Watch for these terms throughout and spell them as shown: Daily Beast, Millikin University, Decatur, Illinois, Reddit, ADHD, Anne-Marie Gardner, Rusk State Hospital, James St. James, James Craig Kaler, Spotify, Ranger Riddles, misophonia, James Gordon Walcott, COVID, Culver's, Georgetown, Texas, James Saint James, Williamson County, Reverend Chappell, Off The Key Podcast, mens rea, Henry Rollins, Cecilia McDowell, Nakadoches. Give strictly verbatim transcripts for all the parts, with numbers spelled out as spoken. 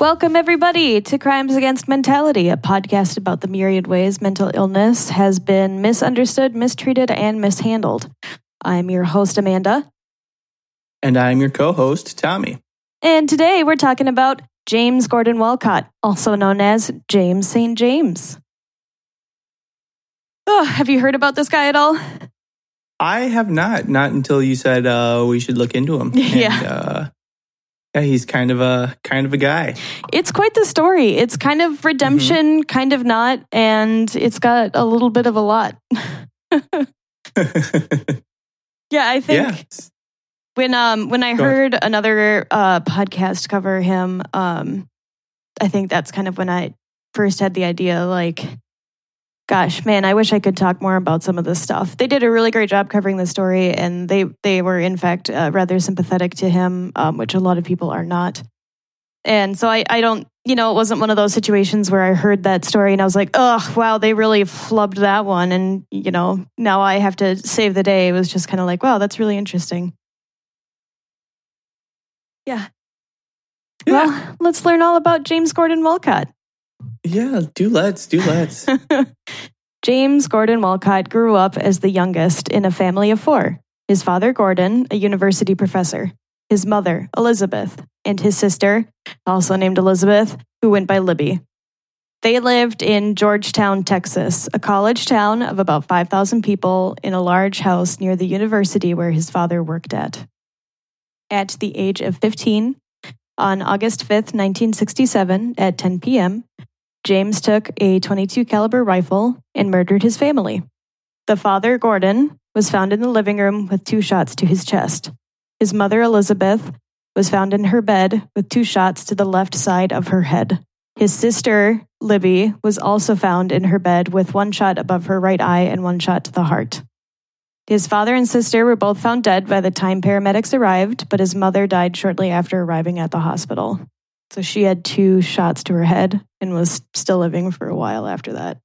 Welcome, everybody, to Crimes Against Mentality, a podcast about the myriad ways mental illness has been misunderstood, mistreated, and mishandled. I'm your host, Amanda. And I'm your co-host, Tommy. And today we're talking about James Gordon Walcott, also known as James Saint James. Oh, have you heard about this guy at all? I have not. Not until you said uh, we should look into him. Yeah. And, uh, Yeah, he's kind of a kind of a guy. It's quite the story. It's kind of redemption, mm-hmm. kind of not, and it's got a little bit of a lot. Yeah, I think yeah. when um when I Go heard ahead. another uh, podcast cover him, um, I think that's kind of when I first had the idea. Like, gosh, man, I wish I could talk more about some of this stuff. They did a really great job covering the story, and they, they were, in fact, uh, rather sympathetic to him, um, which a lot of people are not. And so I, I don't, you know, it wasn't one of those situations where I heard that story and I was like, oh, wow, they really flubbed that one. And, you know, now I have to save the day. It was just kind of like, wow, that's really interesting. Yeah. yeah. Well, let's learn all about James Gordon Walcott. Yeah, do let's, do let's. James Gordon Walcott grew up as the youngest in a family of four. His father, Gordon, a university professor. His mother, Elizabeth, and his sister, also named Elizabeth, who went by Libby. They lived in Georgetown, Texas, a college town of about five thousand people in a large house near the university where his father worked at. At the age of fifteen, on August fifth, nineteen sixty-seven, at ten p.m., James took a twenty-two caliber rifle and murdered his family. The father, Gordon, was found in the living room with two shots to his chest. His mother, Elizabeth, was found in her bed with two shots to the left side of her head. His sister, Libby, was also found in her bed with one shot above her right eye and one shot to the heart. His father and sister were both found dead by the time paramedics arrived, but his mother died shortly after arriving at the hospital. So she had two shots to her head and was still living for a while after that.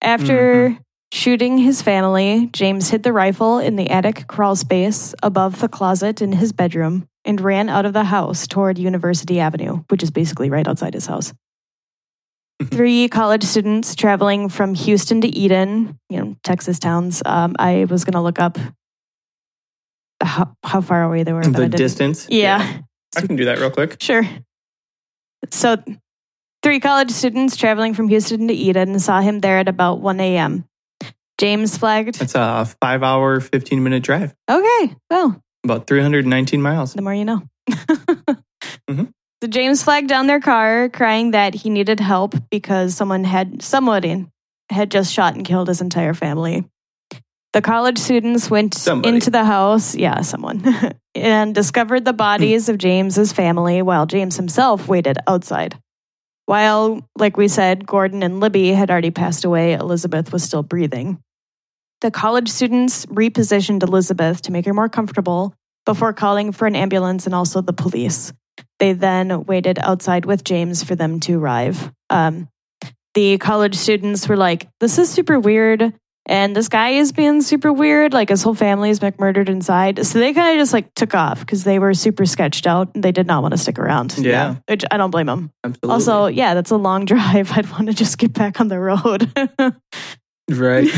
After mm-hmm. shooting his family, James hid the rifle in the attic crawl space above the closet in his bedroom and ran out of the house toward University Avenue, which is basically right outside his house. Three college students traveling from Houston to Eden, you know, Texas towns. Um, I was going to look up how, how far away they were. The distance? Yeah. yeah. I can do that real quick. Sure. So three college students traveling from Houston to Eden saw him there at about one a.m. James flagged. That's a five-hour, fifteen-minute drive. Okay, well. About three hundred nineteen miles. The more you know. mm-hmm. So James flagged down their car, crying that he needed help because someone had, somebody had just shot and killed his entire family. The college students went Somebody. into the house, yeah, someone, and discovered the bodies of James's family while James himself waited outside. While, like we said, Gordon and Libby had already passed away, Elizabeth was still breathing. The college students repositioned Elizabeth to make her more comfortable before calling for an ambulance and also the police. They then waited outside with James for them to arrive. Um, the college students were like, this is super weird. And this guy is being super weird. Like, his whole family is murdered inside. So they kind of just, like, took off because they were super sketched out and they did not want to stick around. Yeah. yeah. Which I don't blame them. Absolutely. Also, yeah, that's a long drive. I'd want to just get back on the road. Right.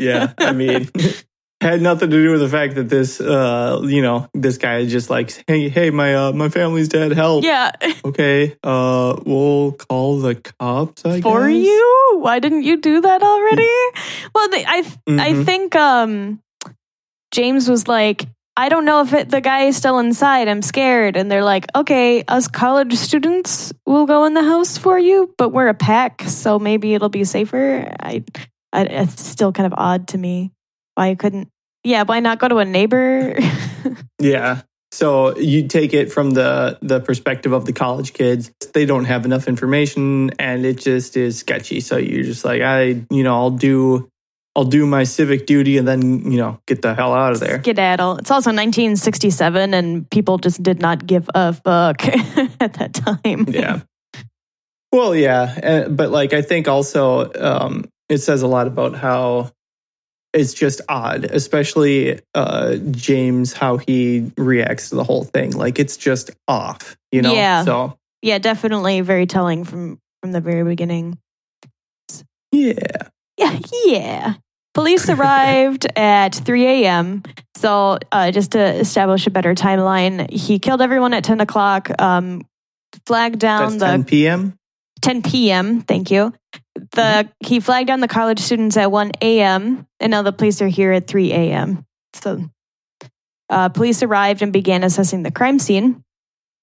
Yeah. I mean, had nothing to do with the fact that this, uh, you know, this guy is just like, hey, hey, my uh, my family's dead. Help. Yeah. Okay. Uh, we'll call the cops, I guess. For you? Why didn't you do that already? Well, they, I, mm-hmm. I think um, James was like, I don't know if it, the guy is still inside. I'm scared. And they're like, okay, us college students will go in the house for you, but we're a pack, so maybe it'll be safer. I, I it's still kind of odd to me why you couldn't. Yeah, why not go to a neighbor? Yeah. So you take it from the, the perspective of the college kids. They don't have enough information, and it just is sketchy. So you're just like, I, you know, I'll do I'll do my civic duty and then, you know, get the hell out of there. Skedaddle. It's also nineteen sixty-seven, and people just did not give a fuck at that time. Yeah. Well, yeah. But, like, I think also um, it says a lot about how it's just odd, especially uh, James, how he reacts to the whole thing. Like, it's just off, you know? Yeah. So. Yeah, definitely very telling from, from the very beginning. Yeah. Yeah, yeah. Police arrived at three a.m. So uh, just to establish a better timeline, he killed everyone at ten o'clock, um, flagged down That's the... ten p.m.? ten p.m., thank you. The mm-hmm. He flagged down the college students at one a.m., and now the police are here at three a.m. So uh, police arrived and began assessing the crime scene.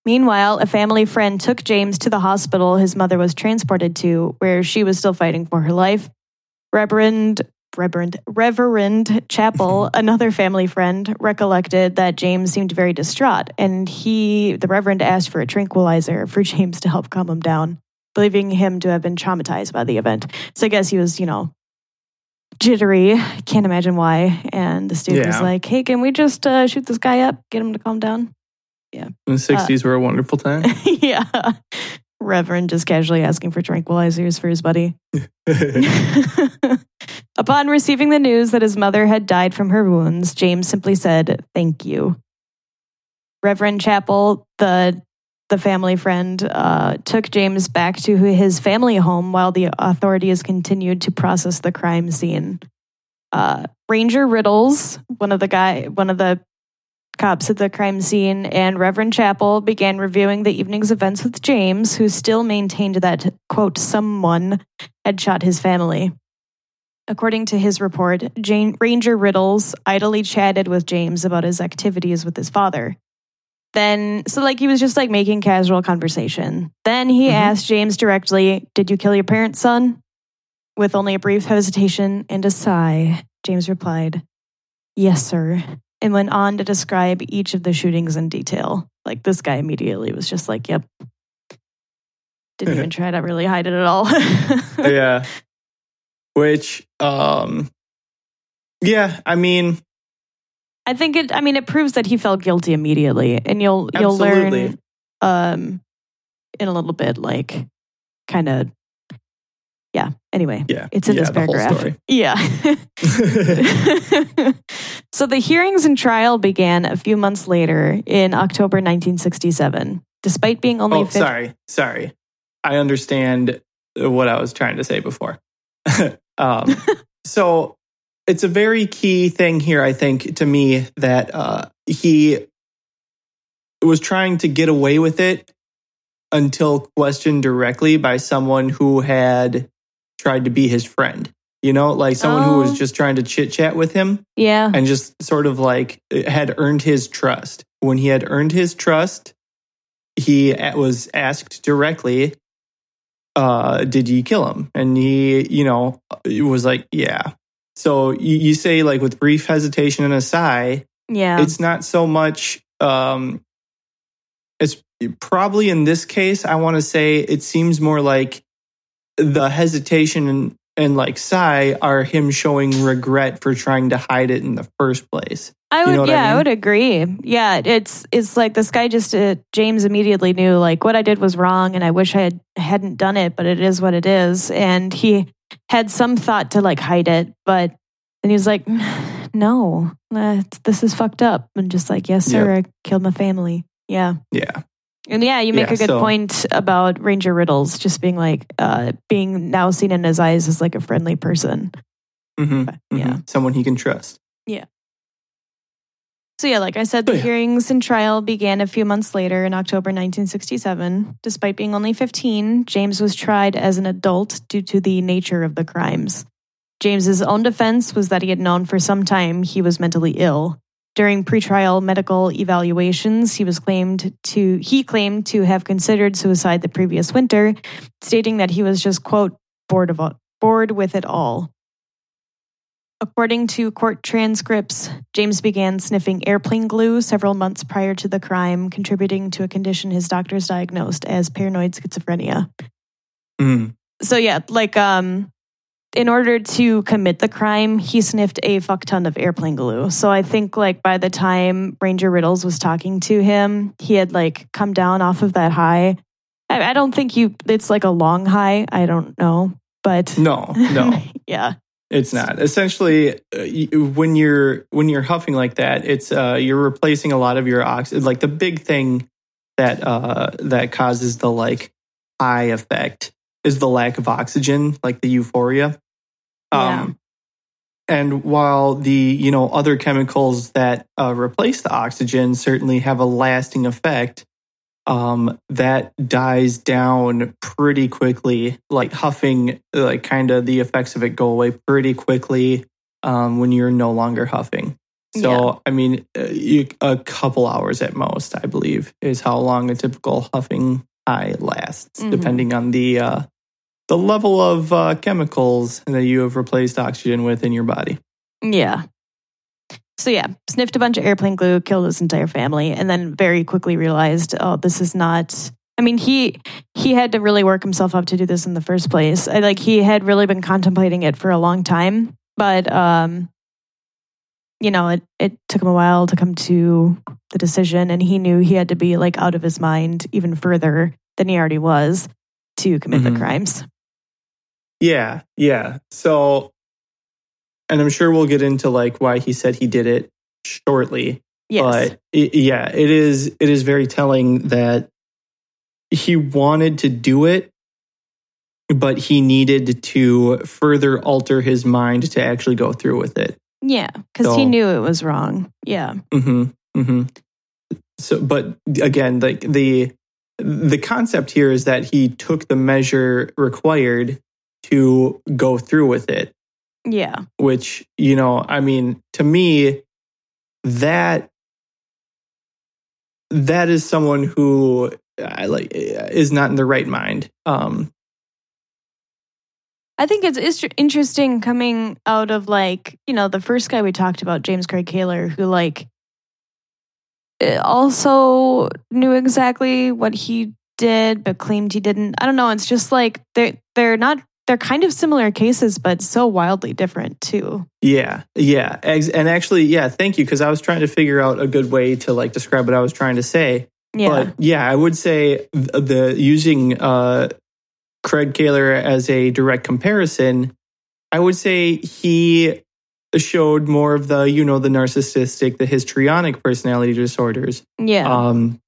Meanwhile, a family friend took James to the hospital his mother was transported to, where she was still fighting for her life. Reverend, Reverend, Reverend Chappell, another family friend, recollected that James seemed very distraught, and he, the Reverend, asked for a tranquilizer for James to help calm him down, believing him to have been traumatized by the event. So I guess he was, you know, jittery. Can't imagine why. And the student yeah. was like, "Hey, can we just uh, shoot this guy up? Get him to calm down." Yeah. The sixties uh, were a wonderful time. Yeah. Reverend just casually asking for tranquilizers for his buddy. Upon receiving the news that his mother had died from her wounds, James simply said, "Thank you." Reverend Chappell, the the family friend, uh, took James back to his family home while the authorities continued to process the crime scene. Uh, Ranger Riddles, one of the guy, one of the cops at the crime scene, and Reverend Chappell began reviewing the evening's events with James, who still maintained that, quote, someone had shot his family. According to his report, Jane, Ranger Riddles idly chatted with James about his activities with his father. Then, so like he was just like making casual conversation. Then he mm-hmm. asked James directly, "Did you kill your parents, son?" With only a brief hesitation and a sigh, James replied, "Yes, sir," and went on to describe each of the shootings in detail. Like, this guy immediately was just like, yep. Didn't even try to really hide it at all. Yeah. Which, um, yeah, I mean... I think it, I mean, it proves that he felt guilty immediately. And you'll, you'll absolutely. learn um, in a little bit, like, kind of... Yeah. Anyway, yeah. it's in yeah, this paragraph. Yeah. So the hearings and trial began a few months later in October nineteen sixty-seven. Despite being only... Oh, fifty- sorry. Sorry. I understand what I was trying to say before. um, so it's a very key thing here, I think, to me, that uh, he was trying to get away with it until questioned directly by someone who had... tried to be his friend, you know, like someone oh. who was just trying to chit chat with him. Yeah. And just sort of like had earned his trust. When he had earned his trust, he was asked directly, uh, did you kill him? And he, you know, was like, yeah. So you, you say like with brief hesitation and a sigh, yeah, it's not so much, um, it's probably in this case, I want to say it seems more like the hesitation and, and like sigh are him showing regret for trying to hide it in the first place. I would, you know yeah, I, mean? I would agree. Yeah, it's it's like this guy just uh, James immediately knew like what I did was wrong, and I wish I had, hadn't done it, but it is what it is. And he had some thought to like hide it, but and he was like, no, uh, this is fucked up, and just like, yes, sir, yep. I killed my family. Yeah, yeah. And yeah, you make yeah, a good so. point about Ranger Riddles just being like, uh, being now seen in his eyes as like a friendly person. Mm-hmm, but, mm-hmm. Yeah. Someone he can trust. Yeah. So yeah, like I said, the oh, yeah. hearings and trial began a few months later in October nineteen sixty-seven. Despite being only fifteen, James was tried as an adult due to the nature of the crimes. James's own defense was that he had known for some time he was mentally ill. During pretrial medical evaluations, he was claimed to he claimed to have considered suicide the previous winter, stating that he was just, quote, bored of bored with it all. According to court transcripts, James began sniffing airplane glue several months prior to the crime, contributing to a condition his doctors diagnosed as paranoid schizophrenia. Mm. So yeah, like um, in order to commit the crime, he sniffed a fuck ton of airplane glue. So I think like by the time Ranger Riddles was talking to him, he had like come down off of that high. I, I don't think you. It's like a long high. I don't know, but no, no, yeah. It's not. Essentially, uh, you, when you're when you're huffing like that, it's uh, you're replacing a lot of your oxygen. Like the big thing that uh, that causes the like high effect is the lack of oxygen, like the euphoria. Um, yeah. And while the you know other chemicals that uh, replace the oxygen certainly have a lasting effect, um, that dies down pretty quickly, like huffing, like kind of the effects of it go away pretty quickly um, when you're no longer huffing. So, yeah. I mean, you, a couple hours at most, I believe, is how long a typical huffing high lasts, mm-hmm. depending on the uh, the level of uh, chemicals that you have replaced oxygen with in your body. Yeah. So yeah, sniffed a bunch of airplane glue, killed his entire family, and then very quickly realized, oh, this is not... I mean, he he had to really work himself up to do this in the first place. I, like, he had really been contemplating it for a long time, but, um, you know, it, it took him a while to come to the decision, and he knew he had to be, like, out of his mind even further than he already was to commit mm-hmm. the crimes. Yeah, yeah. So... And I'm sure we'll get into like why he said he did it shortly. Yes. But it, yeah, it is it is very telling that he wanted to do it, but he needed to further alter his mind to actually go through with it. Yeah, because so, he knew it was wrong. Yeah. Mm-hmm. Mm-hmm. So, but again, like the the concept here is that he took the measure required to go through with it. Yeah. Which, you know, I mean, to me, that that is someone who I like is not in the right mind. Um, I think it's, it's interesting coming out of like, you know, the first guy we talked about, James Craig Kaler, who like also knew exactly what he did, but claimed he didn't. I don't know. It's just like they're, they're not. They're kind of similar cases, but so wildly different, too. Yeah, yeah. And actually, yeah, thank you, because I was trying to figure out a good way to, like, describe what I was trying to say. Yeah. But, yeah, I would say the, the using uh, Craig Kaler as a direct comparison, I would say he showed more of the, you know, the narcissistic, the histrionic personality disorders. Yeah. Um,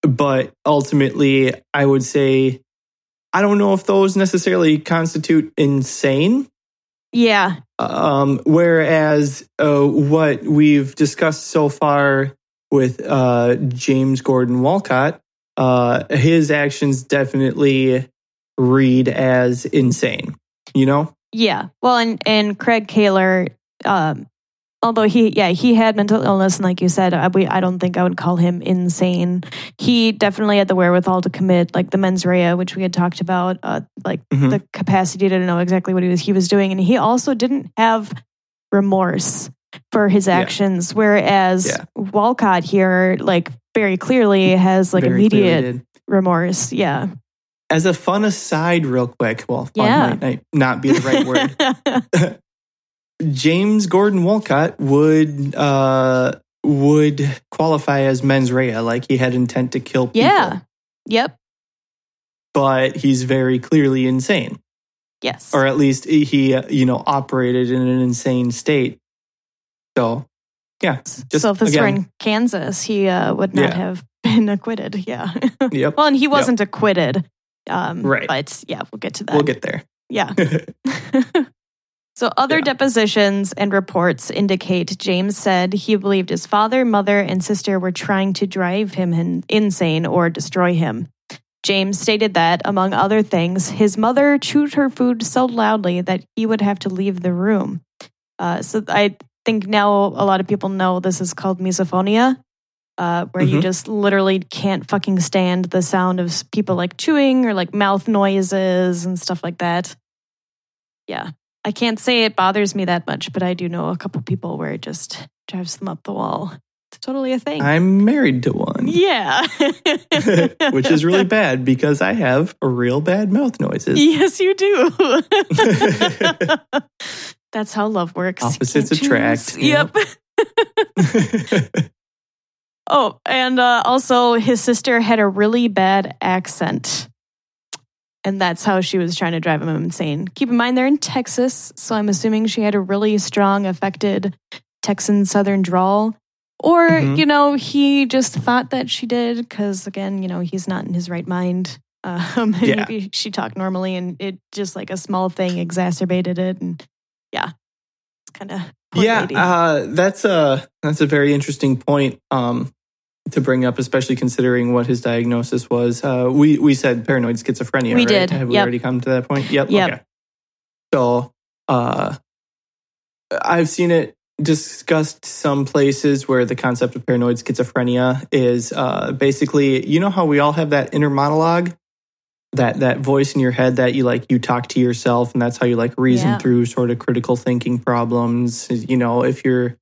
but ultimately, I would say... I don't know if those necessarily constitute insane. Yeah. Um, whereas uh, what we've discussed so far with uh, James Gordon Walcott, uh, his actions definitely read as insane, you know? Yeah. Well, and, and Craig Kaler, um, although he, yeah, he had mental illness. And like you said, I, we, I don't think I would call him insane. He definitely had the wherewithal to commit like the mens rea, which we had talked about, uh, like mm-hmm. the capacity to know exactly what he was, he was doing. And he also didn't have remorse for his actions. Yeah. Whereas yeah. Walcott here, like very clearly has like very immediate remorse. Yeah. As a fun aside real quick. Well, fun yeah. might, might not be the right word. James Gordon Walcott would uh, would qualify as mens rea, like he had intent to kill people. Yeah. Yep. But he's very clearly insane. Yes. Or at least he, you know, operated in an insane state. So, yeah. Just, so if this again, were in Kansas, he uh, would not yeah. have been acquitted. Yeah. Yep. Well, and he wasn't yep. acquitted. Um, right. But yeah, we'll get to that. We'll get there. Yeah. So other yeah. depositions and reports indicate James said he believed his father, mother, and sister were trying to drive him in- insane or destroy him. James stated that, among other things, his mother chewed her food so loudly that he would have to leave the room. Uh, so I think now a lot of people know this is called misophonia, uh, where mm-hmm. you just literally can't fucking stand the sound of people like chewing or like mouth noises and stuff like that. Yeah. I can't say it bothers me that much, but I do know a couple people where it just drives them up the wall. It's totally a thing. I'm married to one. Yeah. Which is really bad because I have a real bad mouth noises. Yes, you do. That's how love works. Opposites attract. Yep. Oh, and uh, also his sister had a really bad accent. And that's how she was trying to drive him insane. Keep in mind, they're in Texas, so I'm assuming she had a really strong, affected Texan Southern drawl. Or, mm-hmm. you know, he just thought that she did because, again, you know, he's not in his right mind. Um, and yeah. Maybe she talked normally and it just like a small thing exacerbated it. And yeah, it's kind of yeah, uh, that's a that's a very interesting point um, to bring up, especially considering what his diagnosis was. Uh, we we said paranoid schizophrenia. We right? did. Have we yep. already come to that point? Yep. yep. Okay. So uh, I've seen it discussed some places where the concept of paranoid schizophrenia is uh, basically, you know how we all have that inner monologue, that that voice in your head that you like you talk to yourself, and that's how you like reason yeah. through sort of critical thinking problems. You know, if you're,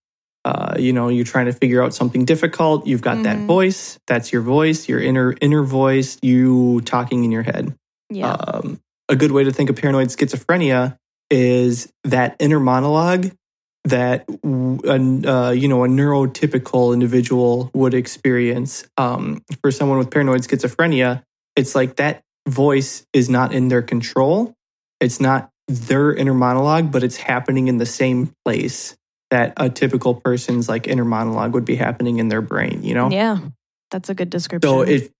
uh, you know, you're trying to figure out something difficult, you've got mm-hmm. that voice. That's your voice, your inner inner voice, you talking in your head. Yeah. Um, a good way to think of paranoid schizophrenia is that inner monologue that uh, you know a neurotypical individual would experience. Um, for someone with paranoid schizophrenia, it's like that voice is not in their control. It's not their inner monologue, but it's happening in the same place that a typical person's like inner monologue would be happening in their brain. You know? Yeah, that's a good description. So it,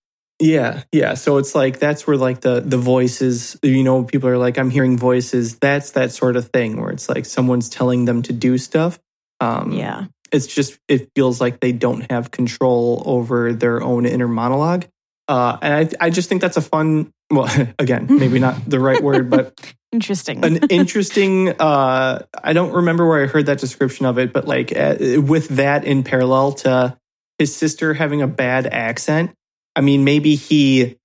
yeah, yeah. So it's like that's where like the the voices. You know, people are like, I'm hearing voices. That's that sort of thing where it's like someone's telling them to do stuff. Um, yeah. It's just it feels like they don't have control over their own inner monologue. Uh, and I, I just think that's a fun, well, again, maybe not the right word, but interesting. An interesting, uh, I don't remember where I heard that description of it, but like uh, with that in parallel to his sister having a bad accent, I mean, maybe he,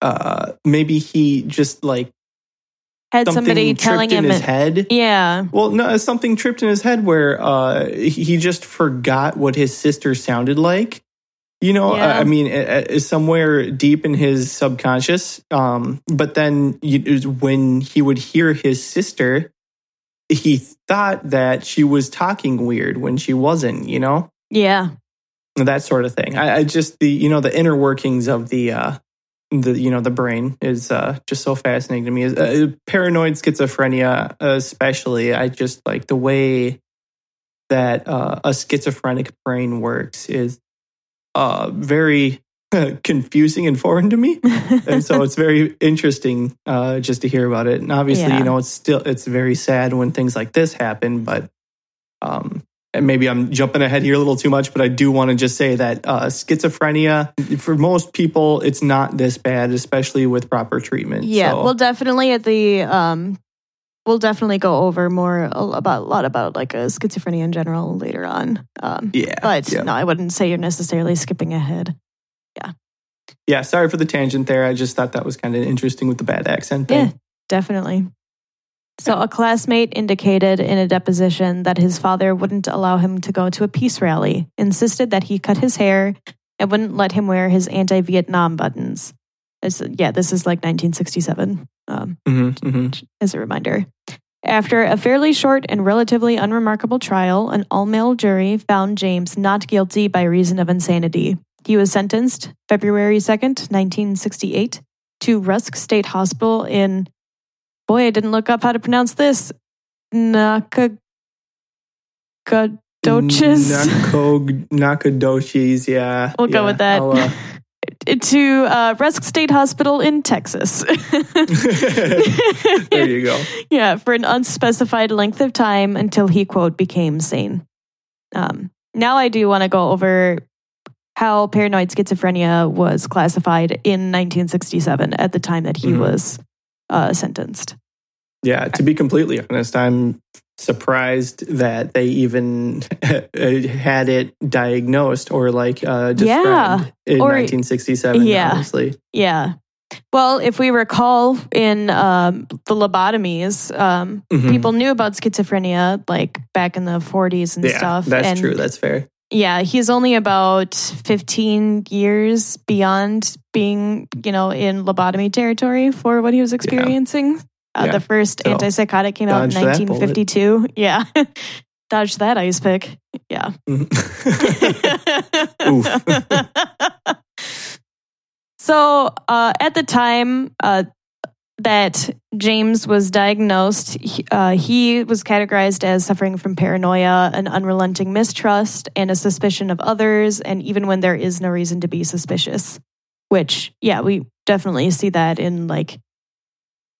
uh, maybe he just like had somebody telling him in his head. Yeah. Well, no, something tripped in his head where uh, he just forgot what his sister sounded like. You know, yeah. I mean, somewhere deep in his subconscious. Um, but then you, when he would hear his sister, he thought that she was talking weird when she wasn't, you know? Yeah. That sort of thing. I, I just, the you know, the inner workings of the, uh, the you know, the brain is uh, just so fascinating to me. Uh, paranoid schizophrenia, especially, I just like the way that uh, a schizophrenic brain works is Uh, very confusing and foreign to me, and so it's very interesting uh, just to hear about it. And obviously, yeah. you know, it's still it's very sad when things like this happen. But um, and maybe I'm jumping ahead here a little too much. But I do want to just say that uh, schizophrenia, for most people, it's not this bad, especially with proper treatment. Yeah, so. We'll definitely at the um, we'll definitely go over more about a lot about like a schizophrenia in general later on. Um, yeah, but yeah. no, I wouldn't say you're necessarily skipping ahead. Yeah, yeah. Sorry for the tangent there. I just thought that was kind of interesting with the bad accent thing. Yeah, definitely. So a classmate indicated in a deposition that his father wouldn't allow him to go to a peace rally, insisted that he cut his hair, and wouldn't let him wear his anti-Vietnam buttons. It's, yeah, this is like nineteen sixty-seven, um, mm-hmm, mm-hmm. as a reminder. After a fairly short and relatively unremarkable trial, an all-male jury found James not guilty by reason of insanity. He was sentenced February second, nineteen sixty-eight, to Rusk State Hospital in, boy, I didn't look up how to pronounce this, Nakadoches. Nakog- Nakadoches, yeah. We'll yeah, go with that. To uh, Rusk State Hospital in Texas. There you go. Yeah, for an unspecified length of time until he, quote, became sane. Um, now I do want to go over how paranoid schizophrenia was classified in nineteen sixty-seven at the time that he mm-hmm. was uh, sentenced. Yeah, to be completely honest, I'm surprised that they even had it diagnosed or like uh, described yeah. in or, nineteen sixty-seven, yeah. obviously. Yeah. Well, if we recall in um, the lobotomies, um, mm-hmm. people knew about schizophrenia like back in the forties and yeah, stuff. That's and, true. That's fair. Yeah, he's only about fifteen years beyond being, you know, in lobotomy territory for what he was experiencing. Yeah. Uh, yeah. The first so, antipsychotic came out in nineteen fifty-two. Yeah. Dodge that ice pick. Yeah. Mm-hmm. Oof. So uh, at the time uh, that James was diagnosed, he, uh, he was categorized as suffering from paranoia, an unrelenting mistrust, and a suspicion of others, and even when there is no reason to be suspicious, which, yeah, we definitely see that in like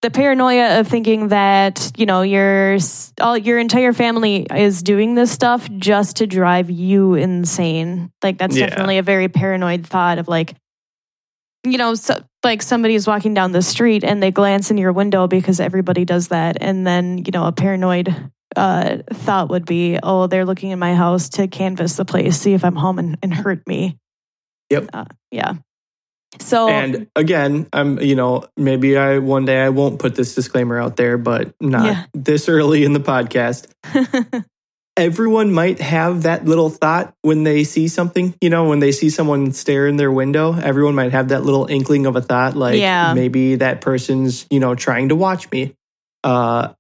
the paranoia of thinking that, you know, your all your entire family is doing this stuff just to drive you insane. Like, that's yeah. definitely a very paranoid thought of like, you know, so, like somebody's walking down the street and they glance in your window because everybody does that. And then, you know, a paranoid uh, thought would be, oh, they're looking in my house to canvass the place, see if I'm home and, and hurt me. Yep. Uh, yeah. So, and again, I'm, you know, maybe I one day I won't put this disclaimer out there, but not yeah. this early in the podcast. Everyone might have that little thought when they see something, you know, when they see someone stare in their window, everyone might have that little inkling of a thought like yeah. maybe that person's, you know, trying to watch me. Uh,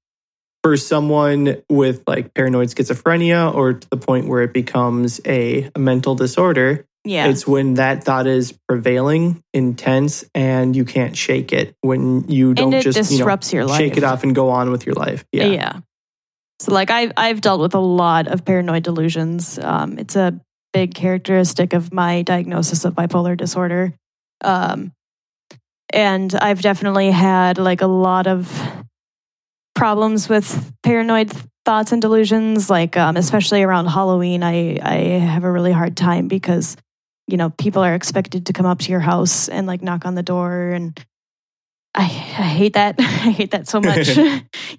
for someone with like paranoid schizophrenia or to the point where it becomes a, a mental disorder. Yeah. It's when that thought is prevailing, intense, and you can't shake it. When you don't just disrupts you know, your life. Shake it off and go on with your life. Yeah. Yeah. So like I've I've dealt with a lot of paranoid delusions. Um, it's a big characteristic of my diagnosis of bipolar disorder. Um, and I've definitely had like a lot of problems with paranoid th- thoughts and delusions. Like um, especially around Halloween, I I have a really hard time because, you know, people are expected to come up to your house and like knock on the door. And I, I hate that. I hate that so much,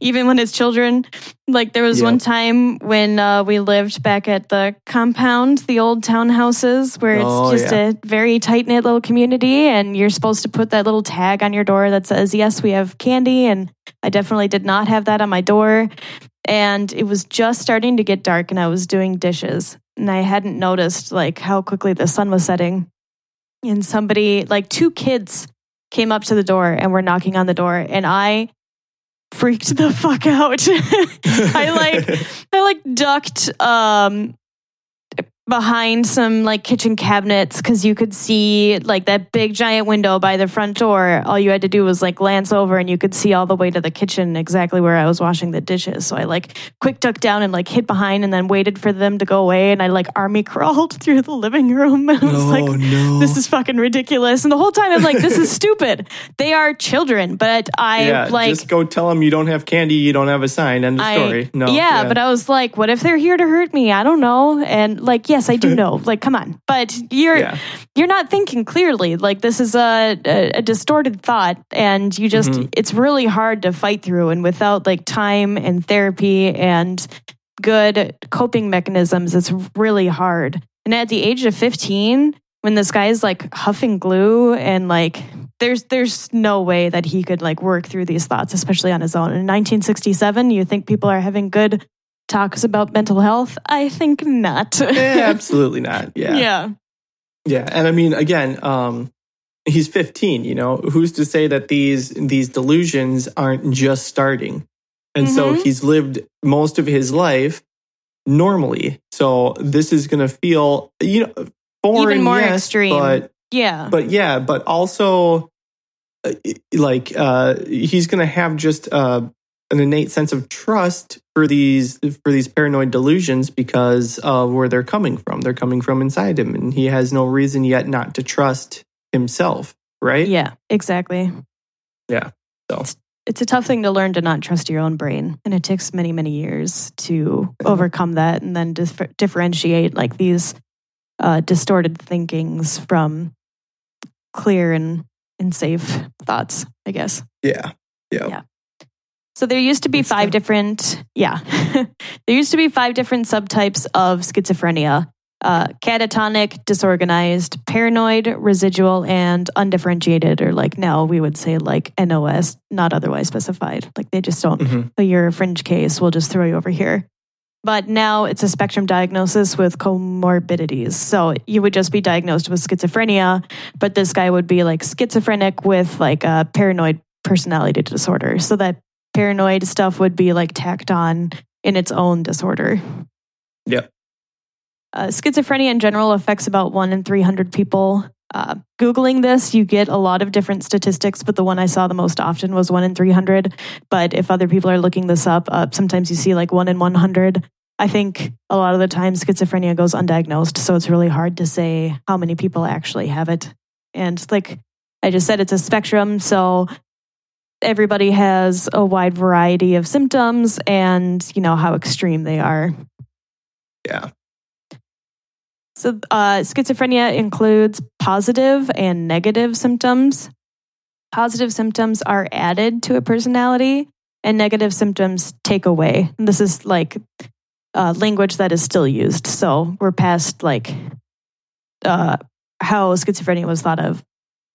even when it's children. Like there was yep. one time when uh, we lived back at the compound, the old townhouses, where it's oh, just yeah. a very tight-knit little community. And you're supposed to put that little tag on your door that says, yes, we have candy. And I definitely did not have that on my door. And it was just starting to get dark and I was doing dishes. And I hadn't noticed like how quickly the sun was setting. And somebody, like two kids came up to the door and were knocking on the door. And I freaked the fuck out. I like, I like ducked um, behind some like kitchen cabinets because you could see like that big giant window by the front door. All you had to do was like glance over and you could see all the way to the kitchen exactly where I was washing the dishes. So I like quick ducked down and like hid behind and then waited for them to go away. And I like army crawled through the living room. And I was oh, like, no. This is fucking ridiculous. And the whole time I'm like, this is stupid. They are children. But I yeah, like... just go tell them you don't have candy. You don't have a sign. End of I, story. No. Yeah, yeah. But I was like, what if they're here to hurt me? I don't know. And like, yeah, yes, I do know. Like, come on. But you're yeah. you're not thinking clearly. Like, this is a, a, a distorted thought. And you just, mm-hmm. it's really hard to fight through. And without, like, time and therapy and good coping mechanisms, it's really hard. And at the age of fifteen, when this guy's, like, huffing glue and, like, there's there's no way that he could, like, work through these thoughts, especially on his own. In nineteen sixty-seven, you think people are having good talks about mental health? I think not. Yeah, absolutely not. Yeah. Yeah. Yeah. And I mean, again, um, he's fifteen, you know, who's to say that these, these delusions aren't just starting? And mm-hmm. so he's lived most of his life normally. So this is going to feel, you know, foreign, even more yes, extreme. But yeah. But yeah, but also uh, like uh, he's going to have just uh, an innate sense of trust for these for these paranoid delusions because of where they're coming from. They're coming from inside him, and he has no reason yet not to trust himself, right? Yeah, exactly. Yeah. So it's, it's a tough thing to learn to not trust your own brain, and it takes many, many years to yeah. overcome that and then dif- differentiate like these uh, distorted thinkings from clear and, and safe thoughts, I guess. Yeah. Yeah. Yeah. So there used to be five different, yeah, there used to be five different subtypes of schizophrenia. Uh, catatonic, disorganized, paranoid, residual, and undifferentiated, or like now we would say like N O S, not otherwise specified. Like they just don't, mm-hmm. oh, you're a fringe case, we'll just throw you over here. But now it's a spectrum diagnosis with comorbidities. So you would just be diagnosed with schizophrenia, but this guy would be like schizophrenic with like a paranoid personality disorder. So that paranoid stuff would be like tacked on in its own disorder. Yeah. Uh, schizophrenia in general affects about one in three hundred people. Uh, Googling this, you get a lot of different statistics, but the one I saw the most often was one in three hundred. But if other people are looking this up, uh, sometimes you see like one in one hundred. I think a lot of the time schizophrenia goes undiagnosed, so it's really hard to say how many people actually have it. And like I just said, it's a spectrum, so everybody has a wide variety of symptoms and, you know, how extreme they are. Yeah. So uh, schizophrenia includes positive and negative symptoms. Positive symptoms are added to a personality, and negative symptoms take away. And this is like uh, language that is still used. So we're past like uh, how schizophrenia was thought of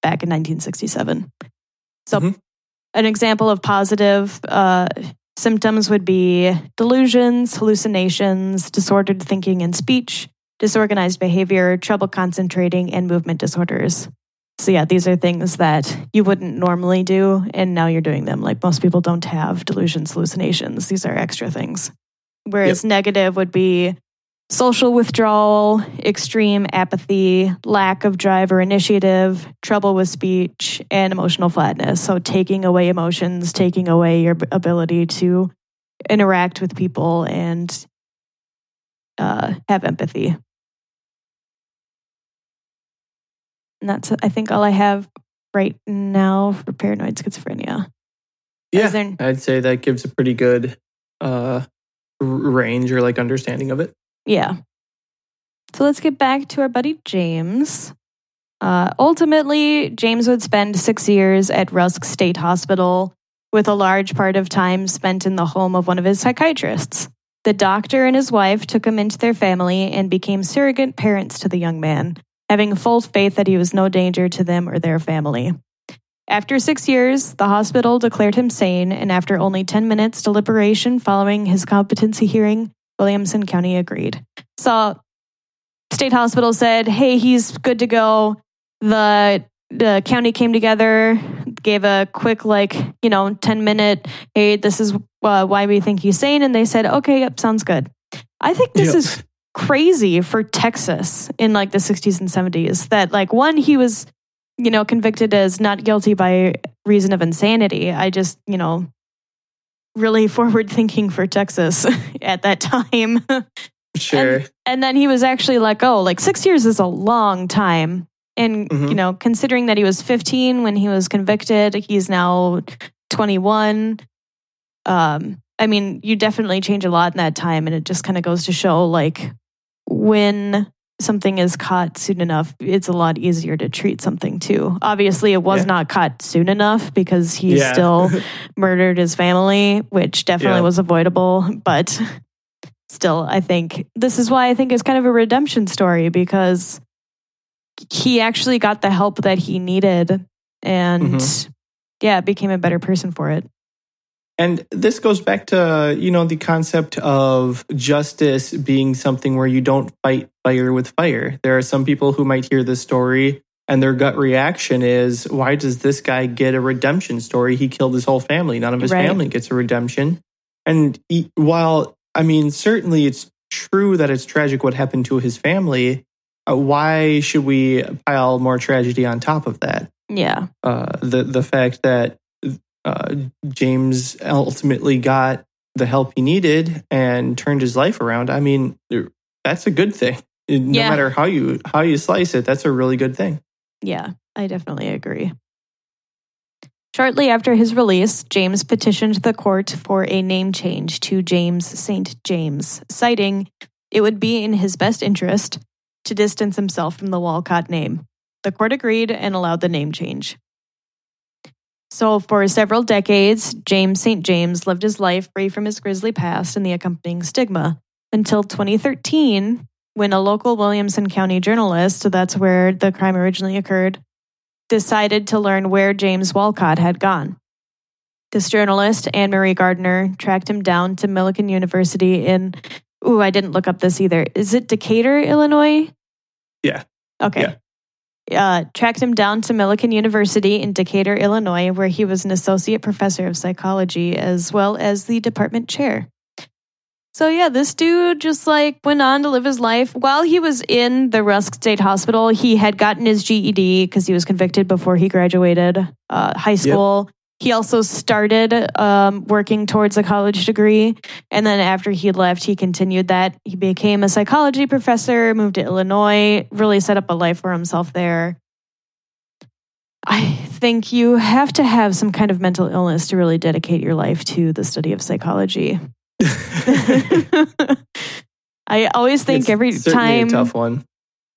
back in nineteen sixty-seven. So mm-hmm. an example of positive uh, symptoms would be delusions, hallucinations, disordered thinking and speech, disorganized behavior, trouble concentrating, and movement disorders. So yeah, these are things that you wouldn't normally do, and now you're doing them. Like most people don't have delusions, hallucinations. These are extra things. Whereas yep. negative would be social withdrawal, extreme apathy, lack of drive or initiative, trouble with speech, and emotional flatness. So taking away emotions, taking away your ability to interact with people and uh, have empathy. And that's, I think, all I have right now for paranoid schizophrenia. Yeah, there... I'd say that gives a pretty good uh, range or like understanding of it. Yeah. So let's get back to our buddy James. Uh, ultimately, James would spend six years at Rusk State Hospital, with a large part of time spent in the home of one of his psychiatrists. The doctor and his wife took him into their family and became surrogate parents to the young man, having full faith that he was no danger to them or their family. After six years, the hospital declared him sane, and after only ten minutes deliberation following his competency hearing, Williamson County agreed. So, State Hospital said, hey, he's good to go. The, the county came together, gave a quick, like, you know, ten minute, hey, this is uh, why we think he's sane. And they said, okay, yep, sounds good. I think this yep. is crazy for Texas in like the sixties and seventies that like one, he was, you know, convicted as not guilty by reason of insanity. I just, you know, really forward thinking for Texas at that time. Sure. And, and then he was actually let go. Like six years is a long time. And, mm-hmm. you know, considering that he was fifteen when he was convicted, he's now twenty-one. Um, I mean, you definitely change a lot in that time. And it just kind of goes to show like when something is caught soon enough, it's a lot easier to treat something too. Obviously, it was yeah. not caught soon enough because he yeah. still murdered his family, which definitely yeah. was avoidable. But still, I think this is why I think it's kind of a redemption story, because he actually got the help that he needed and mm-hmm. yeah, became a better person for it. And this goes back to, you know, the concept of justice being something where you don't fight fire with fire. There are some people who might hear this story and their gut reaction is, why does this guy get a redemption story? He killed his whole family. None of his right. family gets a redemption. And he, while, I mean, certainly it's true that it's tragic what happened to his family, uh, why should we pile more tragedy on top of that? Yeah. Uh, the, the fact that Uh, James ultimately got the help he needed and turned his life around. I mean, that's a good thing. No yeah. matter how you how you slice it, that's a really good thing. Yeah, I definitely agree. Shortly after his release, James petitioned the court for a name change to James Saint James, citing it would be in his best interest to distance himself from the Walcott name. The court agreed and allowed the name change. So for several decades, James Saint James lived his life free from his grisly past and the accompanying stigma until twenty thirteen, when a local Williamson County journalist, so that's where the crime originally occurred, decided to learn where James Walcott had gone. This journalist, Anne-Marie Gardner, tracked him down to Millikin University in, ooh, I didn't look up this either. Is it Decatur, Illinois? Yeah. Okay. Yeah. Uh, tracked him down to Millikin University in Decatur, Illinois, where he was an associate professor of psychology as well as the department chair. So yeah, this dude just like went on to live his life. While he was in the Rusk State Hospital, he had gotten his G E D because he was convicted before he graduated uh, high school. Yep. He also started um, working towards a college degree. And then after he left, he continued that. He became a psychology professor, moved to Illinois, really set up a life for himself there. I think you have to have some kind of mental illness to really dedicate your life to the study of psychology. I always think it's every time... It's a tough one.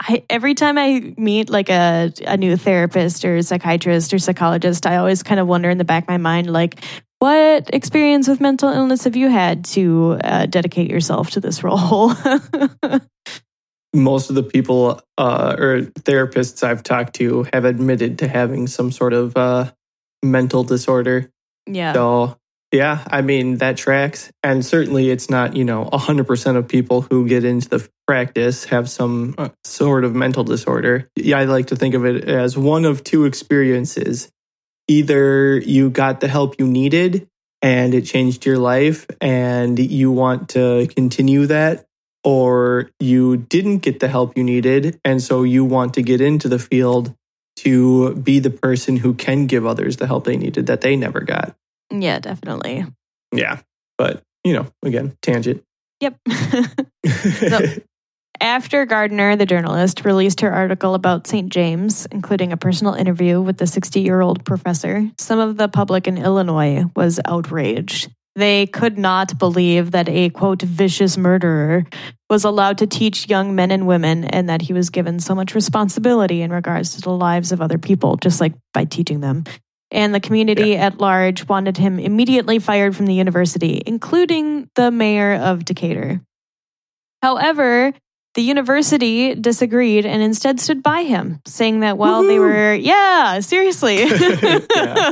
I, every time I meet like a, a new therapist or psychiatrist or psychologist, I always kind of wonder in the back of my mind, like, what experience with mental illness have you had to uh, dedicate yourself to this role? Most of the people uh, or therapists I've talked to have admitted to having some sort of uh, mental disorder. Yeah. So, yeah, I mean, that tracks. And certainly it's not, you know, one hundred percent of people who get into the practice have some sort of mental disorder. Yeah, I like to think of it as one of two experiences. Either you got the help you needed and it changed your life and you want to continue that, or you didn't get the help you needed and so you want to get into the field to be the person who can give others the help they needed that they never got. Yeah, definitely. Yeah. But, you know, again, tangent. Yep. So, after Gardner, the journalist, released her article about Saint James, including a personal interview with the sixty-year-old professor, some of the public in Illinois was outraged. They could not believe that a, quote, vicious murderer was allowed to teach young men and women, and that he was given so much responsibility in regards to the lives of other people, just like by teaching them. And the community yeah. at large wanted him immediately fired from the university, including the mayor of Decatur. However, the university disagreed and instead stood by him, saying that while Woo-hoo! they were... Yeah, seriously. yeah.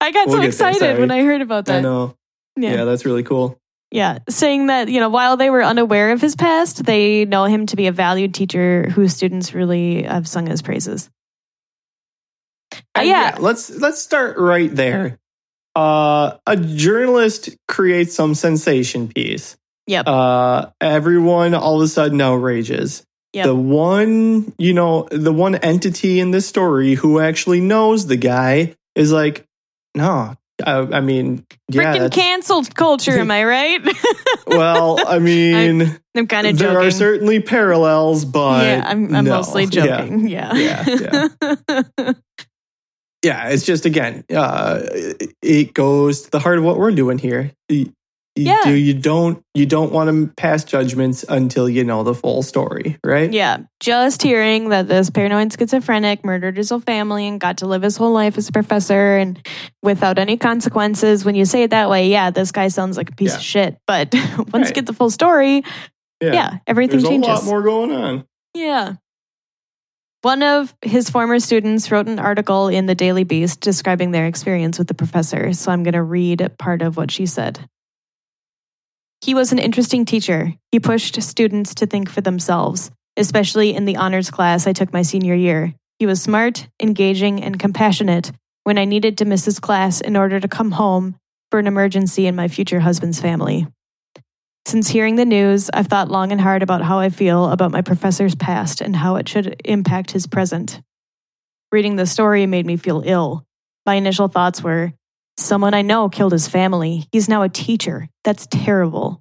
I got we'll so excited there, when I heard about that. I know. Yeah. yeah, that's really cool. Yeah, saying that, you know, while they were unaware of his past, they know him to be a valued teacher whose students really have sung his praises. And yeah. yeah, let's let's start right there. Uh, a journalist creates some sensation piece. Yep. Uh, everyone all of a sudden outrages. Yep. The one, you know, the one entity in this story who actually knows the guy is like, no, I, I mean, yeah, freaking canceled culture, am I right? Well, I mean, I'm, I'm kind of joking. There are certainly parallels, but yeah, I'm, I'm no. mostly joking. Yeah, yeah. yeah, yeah. Yeah, it's just, again, uh, it goes to the heart of what we're doing here. You, yeah. do, you don't you don't want to pass judgments until you know the full story, right? Yeah, just hearing that this paranoid schizophrenic murdered his whole family and got to live his whole life as a professor and without any consequences, when you say it that way, yeah, this guy sounds like a piece yeah. of shit. But once right. you get the full story, yeah, yeah everything There's changes. There's a lot more going on. Yeah. One of his former students wrote an article in the Daily Beast describing their experience with the professor, so I'm going to read part of what she said. He was an interesting teacher. He pushed students to think for themselves, especially in the honors class I took my senior year. He was smart, engaging, and compassionate when I needed to miss his class in order to come home for an emergency in my future husband's family. Since hearing the news, I've thought long and hard about how I feel about my professor's past and how it should impact his present. Reading the story made me feel ill. My initial thoughts were, someone I know killed his family. He's now a teacher. That's terrible.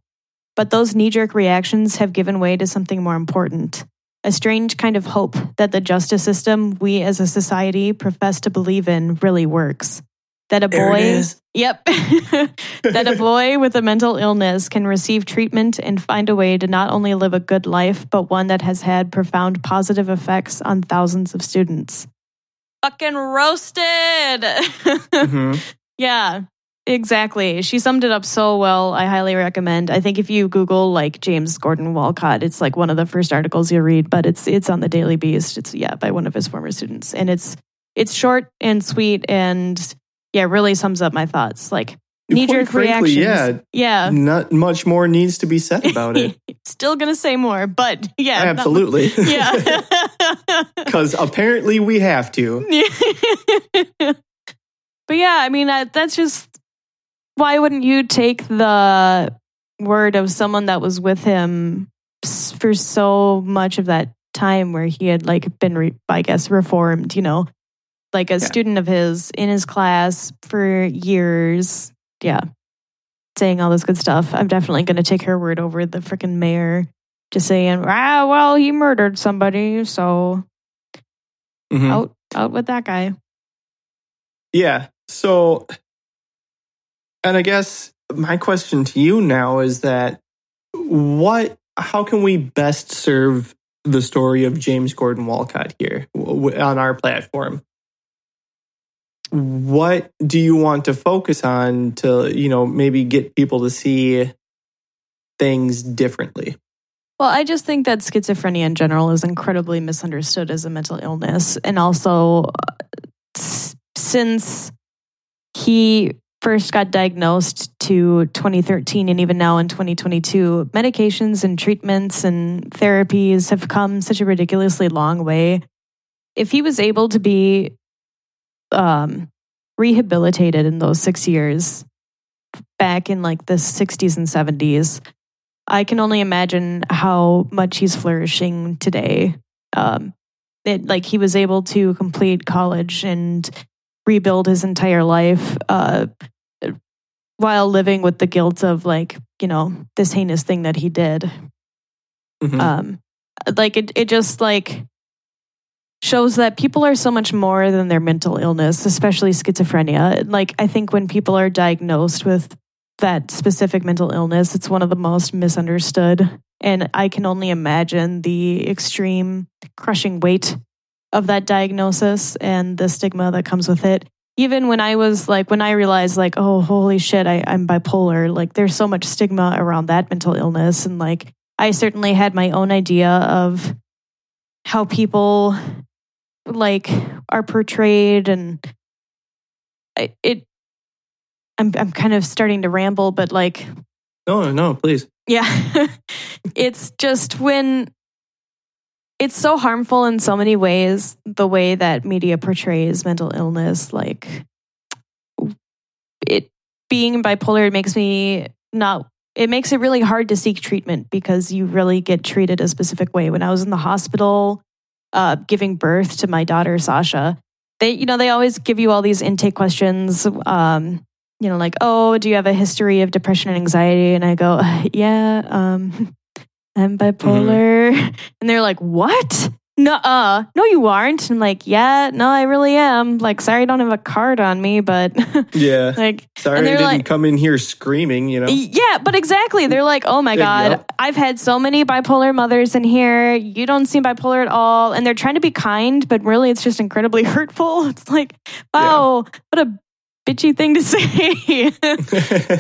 But those knee-jerk reactions have given way to something more important. A strange kind of hope that the justice system we as a society profess to believe in really works. That a boy, yep, that a boy with a mental illness can receive treatment and find a way to not only live a good life, but one that has had profound positive effects on thousands of students. fucking roasted. Mm-hmm. Yeah, exactly. She summed it up so well. I highly recommend. I think if you Google like James Gordon Walcott, it's like one of the first articles you read, but it's it's on the Daily Beast. It's yeah, by one of his former students. And it's it's short and sweet and yeah, really sums up my thoughts. Like knee-jerk reactions. Yeah, yeah. Not much more needs to be said about it. Still going to say more, but yeah. Absolutely. Not, yeah. Because apparently we have to. But yeah, I mean, I, that's just, why wouldn't you take the word of someone that was with him for so much of that time where he had like been, re- I guess, reformed, you know, like a yeah. student of his in his class for years. Yeah. Saying all this good stuff. I'm definitely going to take her word over the freaking mayor just saying, ah, well, he murdered somebody. So mm-hmm. out, out with that guy. Yeah. So, and I guess my question to you now is that what, how can we best serve the story of James Gordon Walcott here on our platform? What do you want to focus on to, you know, maybe get people to see things differently? Well, I just think that schizophrenia in general is incredibly misunderstood as a mental illness. And also, uh, since he first got diagnosed to twenty thirteen and even now in twenty twenty-two, medications and treatments and therapies have come such a ridiculously long way. If he was able to be Um, rehabilitated in those six years back in like the sixties and seventies, I can only imagine how much he's flourishing today. Um, it, like he was able to complete college and rebuild his entire life uh, while living with the guilt of like, you know, this heinous thing that he did. Mm-hmm. Um, like it, it just like shows that people are so much more than their mental illness, especially schizophrenia. Like, I think when people are diagnosed with that specific mental illness, it's one of the most misunderstood. And I can only imagine the extreme crushing weight of that diagnosis and the stigma that comes with it. Even when I was like, when I realized like, oh, holy shit, I, I'm bipolar. Like, there's so much stigma around that mental illness. And like, I certainly had my own idea of how people like are portrayed, and it, it I'm I'm kind of starting to ramble, but like no no please yeah it's just when it's so harmful in so many ways, the way that media portrays mental illness. Like it being bipolar, it makes me not it makes it really hard to seek treatment because you really get treated a specific way. When I was in the hospital uh, giving birth to my daughter, Sasha, they, you know, they always give you all these intake questions, um, you know, like, oh, do you have a history of depression and anxiety? And I go, yeah, um, I'm bipolar. Mm-hmm. And they're like, what? Nuh-uh. No, you aren't. And I'm like, yeah, no, I really am. Like, sorry, I don't have a card on me, but yeah, like, sorry, I didn't like, come in here screaming, you know? Yeah, but exactly. They're like, oh my God, yeah. I've had so many bipolar mothers in here. You don't seem bipolar at all. And they're trying to be kind, but really it's just incredibly hurtful. It's like, wow, yeah. What a bitchy thing to say.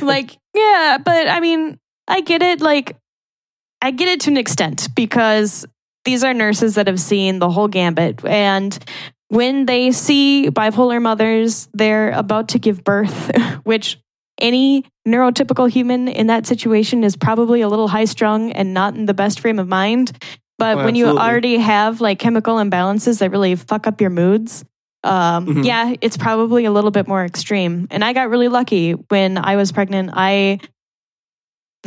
Like, yeah, but I mean, I get it. Like, I get it to an extent because these are nurses that have seen the whole gambit. And when they see bipolar mothers, they're about to give birth, which any neurotypical human in that situation is probably a little high-strung and not in the best frame of mind. But oh, when you already have like chemical imbalances that really fuck up your moods, um, mm-hmm. yeah, it's probably a little bit more extreme. And I got really lucky when I was pregnant. I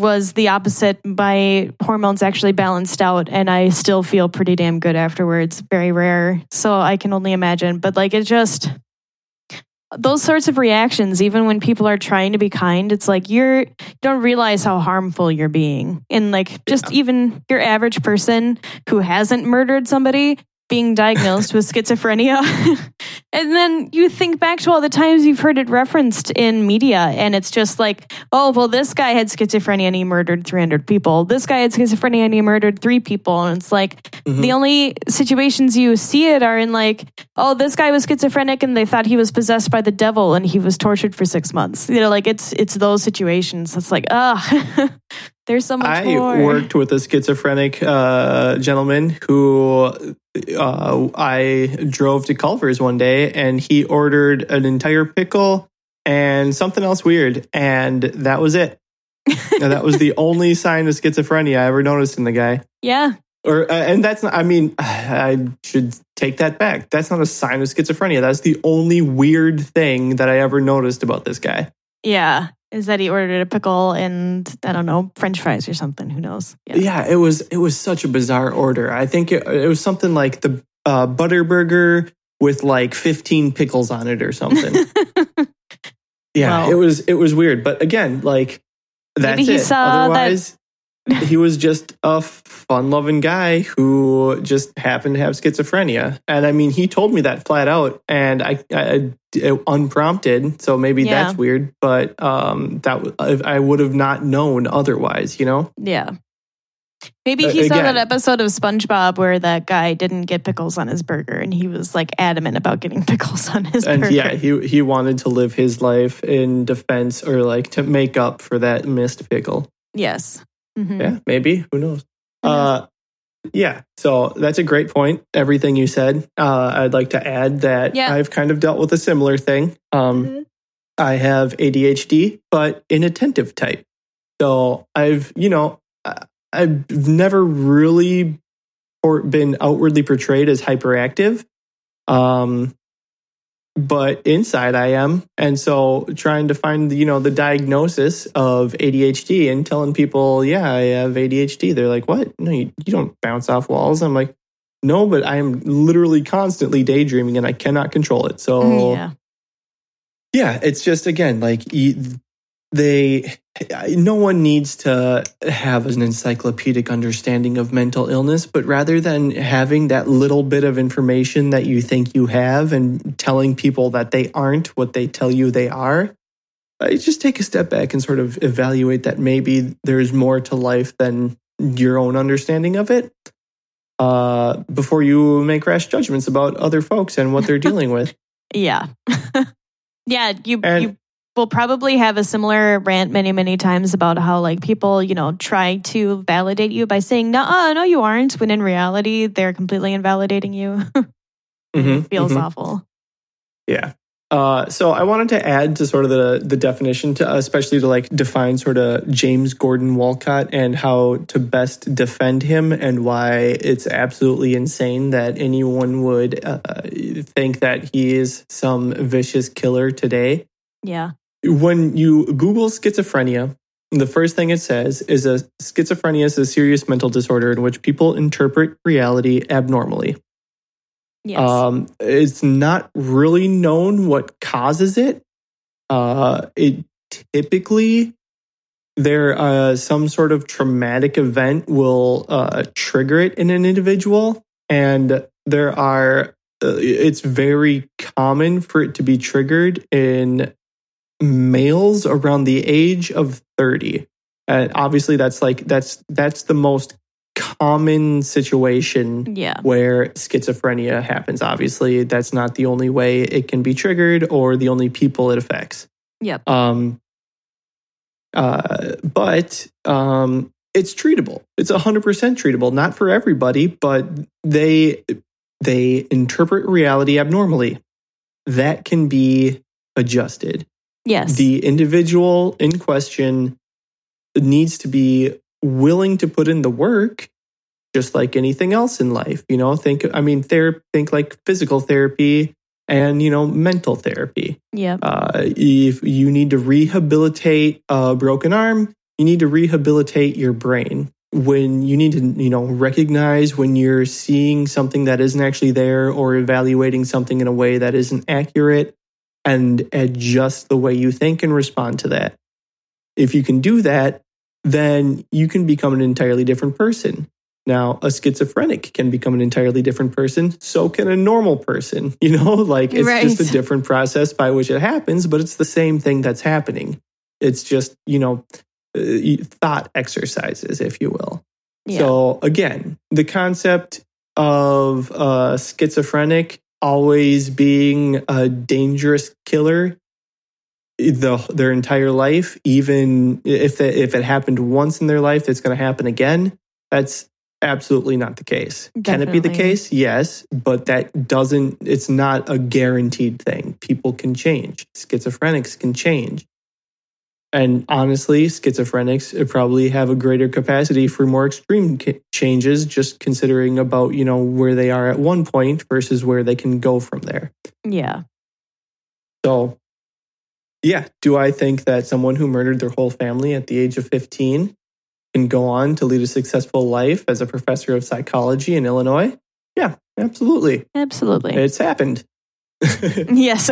was the opposite. My hormones actually balanced out and I still feel pretty damn good afterwards. Very rare. So I can only imagine. But like, it just, those sorts of reactions, even when people are trying to be kind, it's like, you're, you don't realize how harmful you're being. And like, just yeah. even your average person who hasn't murdered somebody being diagnosed with schizophrenia. And then you think back to all the times you've heard it referenced in media, and it's just like, oh, well, this guy had schizophrenia and he murdered three hundred people. This guy had schizophrenia and he murdered three people. And it's like, mm-hmm. the only situations you see it are in like, oh, this guy was schizophrenic and they thought he was possessed by the devil and he was tortured for six months. You know, like it's, it's those situations. It's like, ah, there's so much I more. I worked with a schizophrenic uh, gentleman who uh, I drove to Culver's one day, and he ordered an entire pickle and something else weird, and that was it. And that was the only sign of schizophrenia I ever noticed in the guy. Yeah. Or uh, and that's not, I mean, I should take that back. That's not a sign of schizophrenia. That's the only weird thing that I ever noticed about this guy. Yeah. Is that he ordered a pickle and, I don't know, French fries or something. Who knows? Yeah, yeah it was it was such a bizarre order. I think it, it was something like the uh, butter burger with like fifteen pickles on it or something. Yeah, wow. it was it was weird. But again, like, that's Maybe he it. Saw Otherwise, that... he was just a fun-loving guy who just happened to have schizophrenia. And I mean, he told me that flat out, and I... I unprompted, so maybe yeah. that's weird, but um, that w- I would have not known otherwise, you know? Yeah. Maybe he uh, saw that episode of SpongeBob where that guy didn't get pickles on his burger, and he was like adamant about getting pickles on his and, burger. Yeah, he he wanted to live his life in defense, or like to make up for that missed pickle. Yes. Mm-hmm. Yeah, maybe. Who knows? Who knows? Uh, Yeah, so that's a great point, everything you said. Uh, I'd like to add that yeah. I've kind of dealt with a similar thing. Um, mm-hmm. I have A D H D, but inattentive type. So I've, you know, I've never really been outwardly portrayed as hyperactive, um, but inside I am. And so trying to find, you know, the diagnosis of A D H D and telling people, yeah, I have A D H D. They're like, what? No, you, you don't bounce off walls. I'm like, no, but I am literally constantly daydreaming and I cannot control it. So yeah, yeah it's just, again, like they, no one needs to have an encyclopedic understanding of mental illness, but rather than having that little bit of information that you think you have and telling people that they aren't what they tell you they are, just take a step back and sort of evaluate that maybe there's more to life than your own understanding of it uh, before you make rash judgments about other folks and what they're dealing with. Yeah. yeah, you... And, you- We'll probably have a similar rant many, many times about how like people, you know, try to validate you by saying, no, no, you aren't. When in reality, they're completely invalidating you. mm-hmm, it feels mm-hmm. awful. Yeah. Uh, so I wanted to add to sort of the, the definition, to, especially to like define sort of James Gordon Walcott and how to best defend him and why it's absolutely insane that anyone would uh, think that he is some vicious killer today. Yeah. When you Google schizophrenia, the first thing it says is a schizophrenia is a serious mental disorder in which people interpret reality abnormally. Yes. Um, it's not really known what causes it. Uh, it typically, there uh, some sort of traumatic event will uh, trigger it in an individual, and there are. Uh, it's very common for it to be triggered in males around the age of thirty, and obviously that's like that's that's the most common situation yeah. where schizophrenia happens. Obviously that's not the only way it can be triggered or the only people it affects. Yep. Um uh but um it's treatable. It's one hundred percent treatable, not for everybody, but they they interpret reality abnormally. That can be adjusted. Yes. The individual in question needs to be willing to put in the work, just like anything else in life. You know, think, I mean, therapy, think like physical therapy and, you know, mental therapy. Yeah. Uh, if you need to rehabilitate a broken arm, you need to rehabilitate your brain. When you need to, you know, recognize when you're seeing something that isn't actually there or evaluating something in a way that isn't accurate, and adjust the way you think and respond to that. If you can do that, then you can become an entirely different person. Now, a schizophrenic can become an entirely different person. So can a normal person, you know, like it's right. just a different process by which it happens, but it's the same thing that's happening. It's just, you know, thought exercises, if you will. Yeah. So again, the concept of uh, schizophrenic always being a dangerous killer the their entire life, even if it, if it happened once in their life, it's going to happen again. That's absolutely not the case. Definitely. Can it be the case? Yes, but that doesn't, it's not a guaranteed thing. People can change. Schizophrenics can change. And honestly, schizophrenics probably have a greater capacity for more extreme ca- changes, just considering about, you know, where they are at one point versus where they can go from there. Yeah. So, yeah. Do I think that someone who murdered their whole family at the age of fifteen can go on to lead a successful life as a professor of psychology in Illinois? Yeah, absolutely. Absolutely. It's happened. Yes.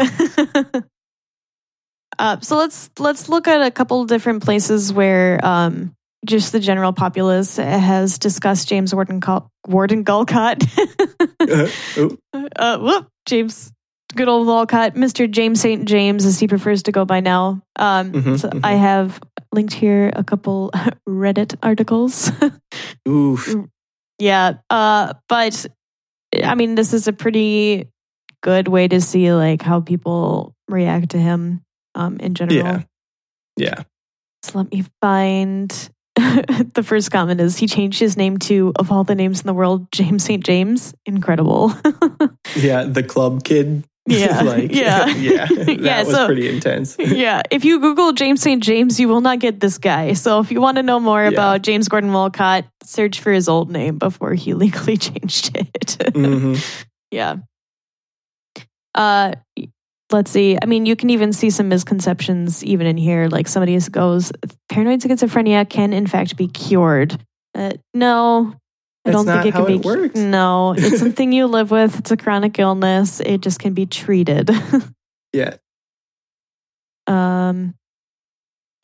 Uh, so let's let's look at a couple different places where um, just the general populace has discussed James Gordon Col- Gordon Walcott. uh, oh. uh, whoop, James, good old Walcott, Mister James Saint James, as he prefers to go by now. Um, mm-hmm, so mm-hmm. I have linked here a couple Reddit articles. Oof. Yeah, uh, but I mean, this is a pretty good way to see like how people react to him. Um, in general. Yeah. Yeah. So let me find the first comment is he changed his name to, of all the names in the world, James Saint James. Incredible. Yeah. The club kid. Yeah. like, yeah. Yeah. That yeah, was so, pretty intense. Yeah. If you Google James Saint James, you will not get this guy. So if you want to know more yeah. about James Gordon Walcott, search for his old name before he legally changed it. mm-hmm. Yeah. Uh, Let's see. I mean, you can even see some misconceptions even in here. Like somebody goes, paranoid schizophrenia can in fact be cured. Uh, no, I That's don't not think it how can be. It works. No, it's something you live with. It's a chronic illness. It just can be treated. yeah. Um,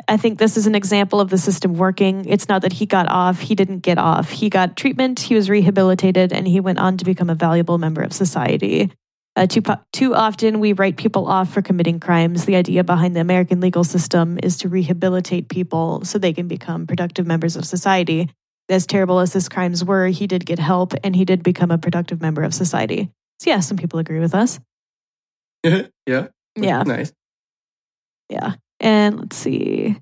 I think this is an example of the system working. It's not that he got off. He didn't get off. He got treatment. He was rehabilitated, and he went on to become a valuable member of society. Uh, too, too often we write people off for committing crimes. The idea behind the American legal system is to rehabilitate people so they can become productive members of society. As terrible as his crimes were, he did get help and he did become a productive member of society. So yeah, some people agree with us. yeah. Yeah. Nice. Yeah. And let's see.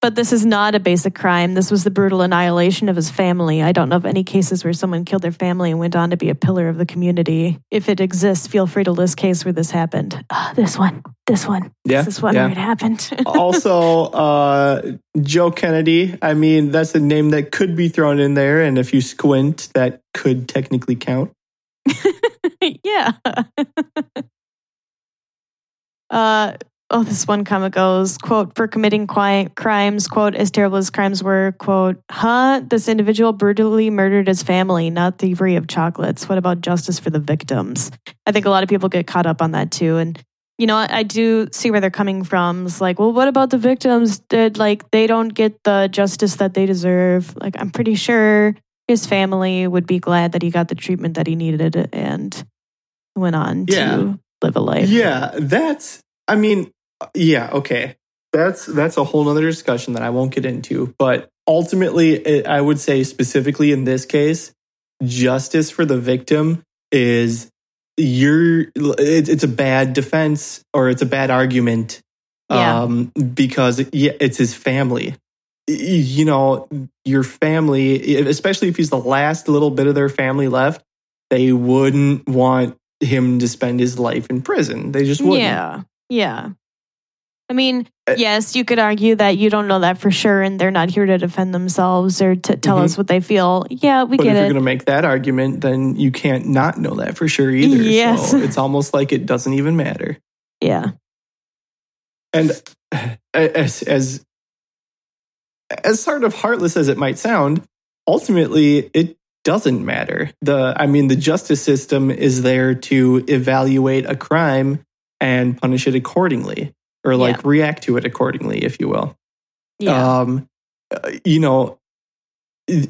But this is not a basic crime. This was the brutal annihilation of his family. I don't know of any cases where someone killed their family and went on to be a pillar of the community. If it exists, feel free to list case where this happened. Oh, this one. This one. Yeah. This one yeah. where it happened. Also, uh, Joe Kennedy. I mean, that's a name that could be thrown in there. And if you squint, that could technically count. yeah. uh. Oh, this one comment goes, quote, for committing qui- crimes, quote, as terrible as crimes were, quote, huh? This individual brutally murdered his family, not thievery of chocolates. What about justice for the victims? I think a lot of people get caught up on that too. And, you know, I, I do see where they're coming from. It's like, well, what about the victims? Did like, they don't get the justice that they deserve. Like, I'm pretty sure his family would be glad that he got the treatment that he needed and went on yeah. to live a life. Yeah, that's, I mean... Yeah, okay. That's that's a whole other discussion that I won't get into. But ultimately, it, I would say specifically in this case, justice for the victim is you're, it, it's a bad defense or it's a bad argument yeah. um, because it, yeah, it's his family. You know, your family, especially if he's the last little bit of their family left, they wouldn't want him to spend his life in prison. They just wouldn't. Yeah, yeah. I mean, yes, you could argue that you don't know that for sure and they're not here to defend themselves or to tell mm-hmm. us what they feel. Yeah, we but get it. But if you're going to make that argument, then you can't not know that for sure either. Yes. So it's almost like it doesn't even matter. Yeah. And as, as, as sort of heartless as it might sound, ultimately it doesn't matter. The I mean, the justice system is there to evaluate a crime and punish it accordingly. Or like yeah. react to it accordingly, if you will. Yeah. Um, you know,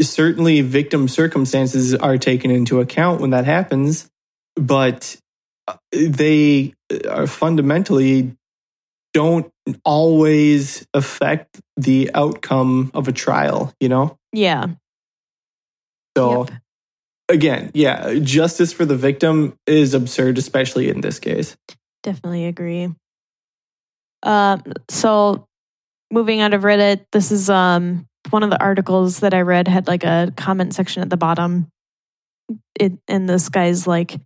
certainly victim circumstances are taken into account when that happens, but they are fundamentally don't always affect the outcome of a trial, you know? Yeah. So yep. Again, yeah, justice for the victim is absurd, especially in this case. Definitely agree. Um, so moving on to Reddit, this is um one of the articles that I read had like a comment section at the bottom. It, and this guy's like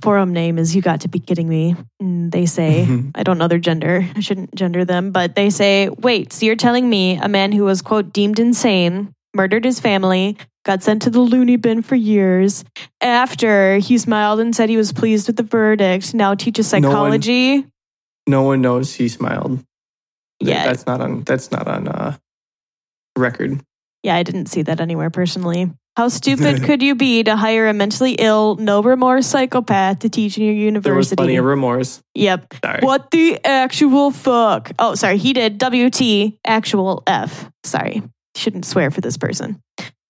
forum name is "You Got to Be Kidding Me." And they say, I don't know their gender, I shouldn't gender them, but they say, "Wait, so you're telling me a man who was, quote, deemed insane, murdered his family, got sent to the loony bin for years. After he smiled and said he was pleased with the verdict, now teaches psychology." No one, no one knows he smiled. Yeah, that's not on. That's not on uh, record. Yeah, I didn't see that anywhere personally. "How stupid could you be to hire a mentally ill, no remorse psychopath to teach in your university?" There was plenty of remorse. Yep. Sorry. What the actual fuck? Oh, sorry. He did W T actual F. Sorry. Shouldn't swear for this person.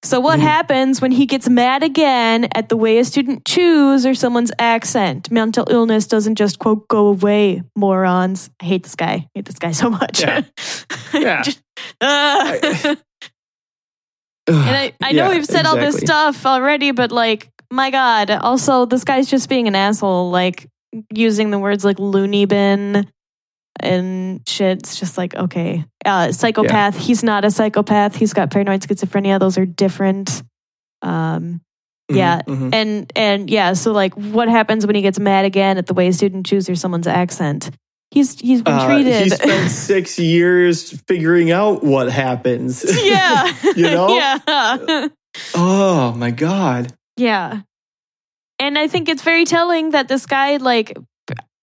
"So what mm-hmm. happens when he gets mad again at the way a student chews or someone's accent? Mental illness doesn't just, quote, go away, morons." I hate this guy. I hate this guy so much. Yeah. yeah. just, uh. I, and I, I yeah, know we've said exactly. all this stuff already, but like, my God. Also, this guy's just being an asshole, like using the words like loony bin and shit. It's just like, okay. Uh, psychopath. Yeah. He's not a psychopath. He's got paranoid schizophrenia. Those are different. Um, mm-hmm, yeah. Mm-hmm. And, and yeah. So like, what happens when he gets mad again at the way a student chews or someone's accent? He's, he's been uh, treated. He spent six years figuring out what happens. Yeah. You know? Yeah. Oh my God. Yeah. And I think it's very telling that this guy, like,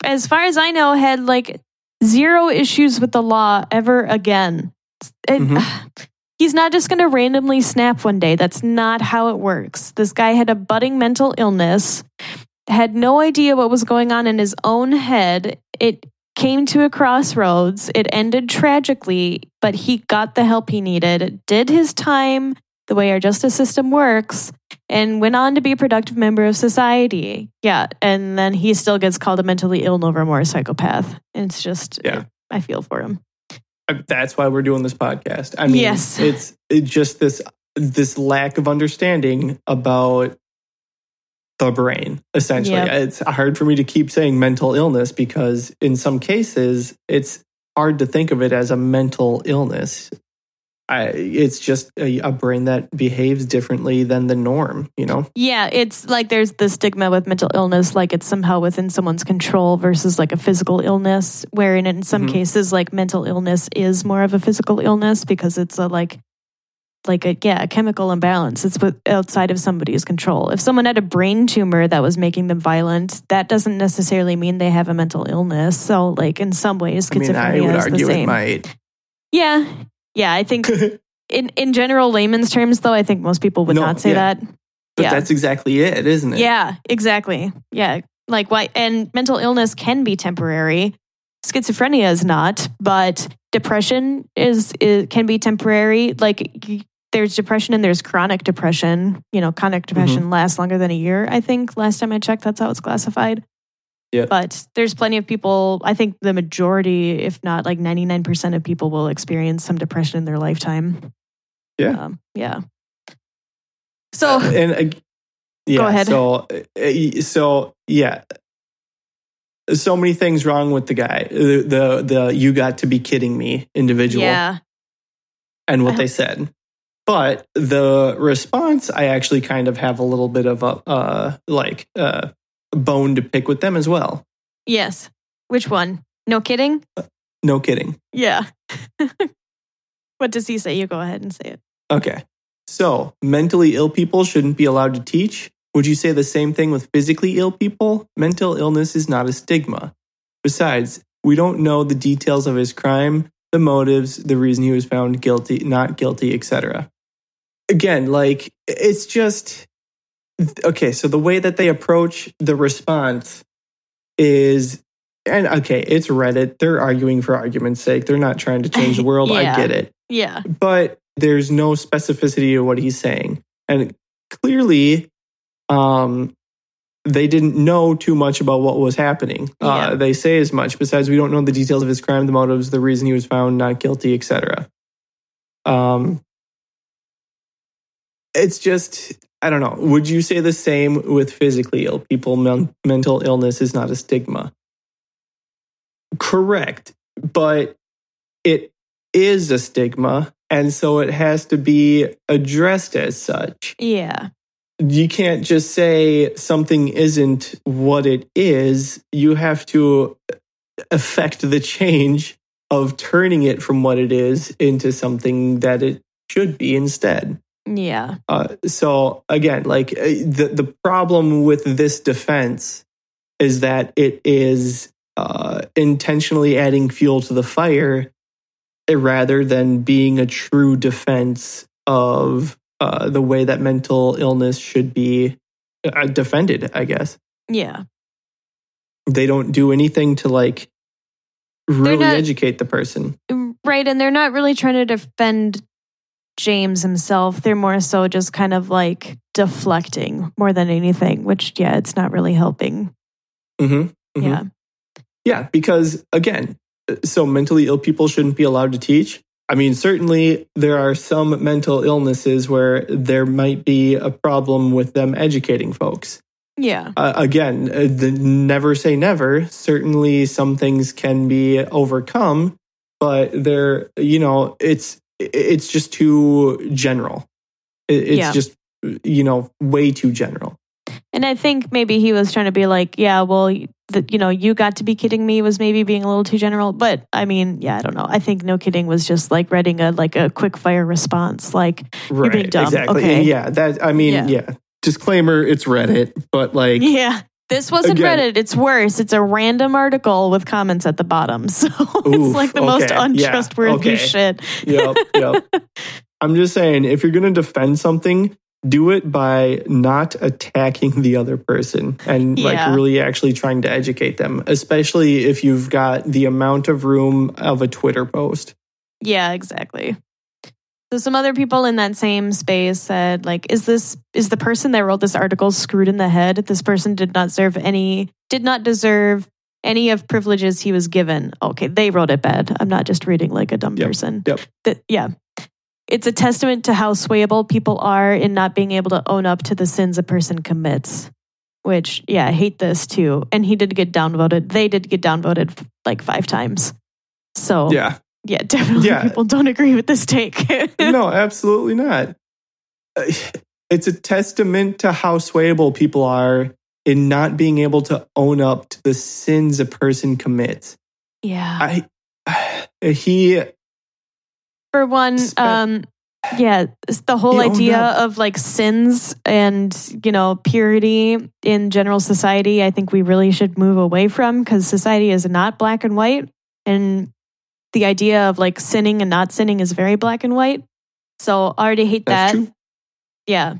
as far as I know, had like zero issues with the law ever again. It, mm-hmm. He's not just going to randomly snap one day. That's not how it works. This guy had a budding mental illness, had no idea what was going on in his own head. It came to a crossroads. It ended tragically, but he got the help he needed, did his time the way our justice system works, and went on to be a productive member of society. Yeah. And then he still gets called a mentally ill, no remorse psychopath. And it's just, yeah. I, I feel for him. That's why we're doing this podcast. I mean, yes. it's, it's just this, this lack of understanding about the brain, essentially. Yep. It's hard for me to keep saying mental illness because in some cases it's hard to think of it as a mental illness. I, it's just a, a brain that behaves differently than the norm, you know? Yeah, it's like there's the stigma with mental illness, like it's somehow within someone's control versus like a physical illness, wherein in some mm-hmm. cases, like mental illness is more of a physical illness because it's a like, like a, yeah, a chemical imbalance. It's with, outside of somebody's control. If someone had a brain tumor that was making them violent, that doesn't necessarily mean they have a mental illness. So like in some ways, schizophrenia I mean, I would is argue the same. It might. Yeah. Yeah, I think in, in general layman's terms, though, I think most people would no, not say yeah. that. But yeah. that's exactly it, isn't it? Yeah, exactly. Yeah, like why? And mental illness can be temporary. Schizophrenia is not, but depression is, is can be temporary. Like there's depression and there's chronic depression. You know, chronic depression mm-hmm. lasts longer than a year. I think last time I checked, that's how it's classified. Yep. But there's plenty of people, I think the majority, if not like ninety-nine percent of people will experience some depression in their lifetime. Yeah. Um, yeah. So, uh, and, uh, yeah, go ahead. So, uh, so, yeah. So many things wrong with the guy. The, the, the "you got to be kidding me" individual. Yeah. And what I they hope- said. But the response, I actually kind of have a little bit of a, uh, like, uh, bone to pick with them as well. Yes. Which one? No kidding? Uh, no kidding. Yeah. What does he say? You go ahead and say it. Okay. So, mentally ill people shouldn't be allowed to teach. Would you say the same thing with physically ill people? Mental illness is not a stigma. Besides, we don't know the details of his crime, the motives, the reason he was found guilty, not guilty, et cetera. Again, like, it's just... Okay, so the way that they approach the response is, and okay, it's Reddit. They're arguing for argument's sake. They're not trying to change the world. Yeah. I get it. Yeah. But There's no specificity to what he's saying. And clearly, um, they didn't know too much about what was happening. Yeah. Uh, they say as much. Besides, we don't know the details of his crime, the motives, the reason he was found not guilty, et cetera. Um, it's just, I don't know. Would you say the same with physically ill people? Men- mental illness is not a stigma. Correct. But it is a stigma. And so it has to be addressed as such. Yeah. You can't just say something isn't what it is. You have to affect the change of turning it from what it is into something that it should be instead. Yeah. Uh, so again, like the, the problem with this defense is that it is uh, intentionally adding fuel to the fire rather than being a true defense of Uh, the way that mental illness should be uh, defended, I guess. Yeah. They don't do anything to, like, really not, educate the person. Right, and they're not really trying to defend James himself. They're more so just kind of, like, deflecting more than anything, which, yeah, it's not really helping. Mm-hmm, mm-hmm. Yeah. Yeah, because, again, so mentally ill people shouldn't be allowed to teach. I mean, certainly there are some mental illnesses where there might be a problem with them educating folks. Yeah. Uh, again, the never say never. Certainly some things can be overcome, but they're, you know, it's it's just too general. It's yeah. just, you know, way too general. And I think maybe he was trying to be like, yeah, well, the, you know, you got to be kidding me was maybe being a little too general. But I mean, yeah, I don't know. I think no kidding was just like writing a like a quick fire response. Like, right, you're being dumb. Exactly. Okay. Yeah. That, I mean, yeah. yeah. Disclaimer, it's Reddit. But like. Yeah. This wasn't again, Reddit. It's worse. It's a random article with comments at the bottom. So oof, it's like the okay, most untrustworthy yeah, okay. shit. Yep. Yep. I'm just saying, if you're going to defend something, do it by not attacking the other person and yeah. like really actually trying to educate them, especially if you've got the amount of room of a Twitter post. Yeah, exactly. So some other people in that same space said, like, is this is the person that wrote this article screwed in the head? This person did not serve any did not deserve any of privileges he was given. Okay, they wrote it bad. I'm not just reading like a dumb yep. person. Yep. The, yeah. It's a testament to how swayable people are in not being able to own up to the sins a person commits, which, yeah, I hate this too. And he did get downvoted. They did get downvoted like five times. So yeah, yeah definitely yeah. people don't agree with this take. No, absolutely not. It's a testament to how swayable people are in not being able to own up to the sins a person commits. Yeah. I, he... For one, um, yeah, it's the whole idea of like sins and, you know, purity in general society, I think we really should move away from, because society is not black and white. And the idea of like sinning and not sinning is very black and white. So I already hate that. That's true. Yeah.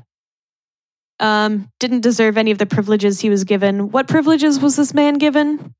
Um, didn't deserve any of the privileges he was given. What privileges was this man given?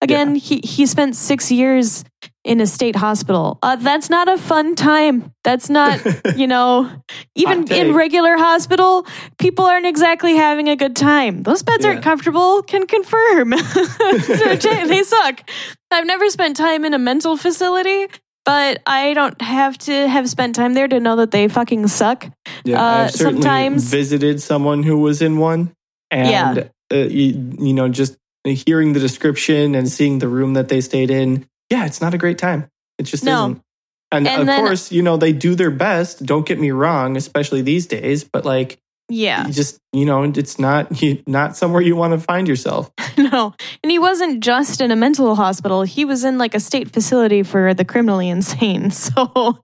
Again, yeah. he, he spent six years in a state hospital. Uh, that's not a fun time. That's not, you know, even in regular hospital, people aren't exactly having a good time. Those beds yeah. aren't comfortable, can confirm. They suck. I've never spent time in a mental facility, but I don't have to have spent time there to know that they fucking suck. Yeah, uh, I've certainly sometimes visited someone who was in one and, yeah. uh, you, you know, just hearing the description and seeing the room that they stayed in, yeah, it's not a great time. It just no. isn't. And, and of then, course, you know, they do their best. Don't get me wrong, especially these days. But like, yeah, you just, you know, it's not you, not somewhere you want to find yourself. No. And he wasn't just in a mental hospital. He was in like a state facility for the criminally insane. So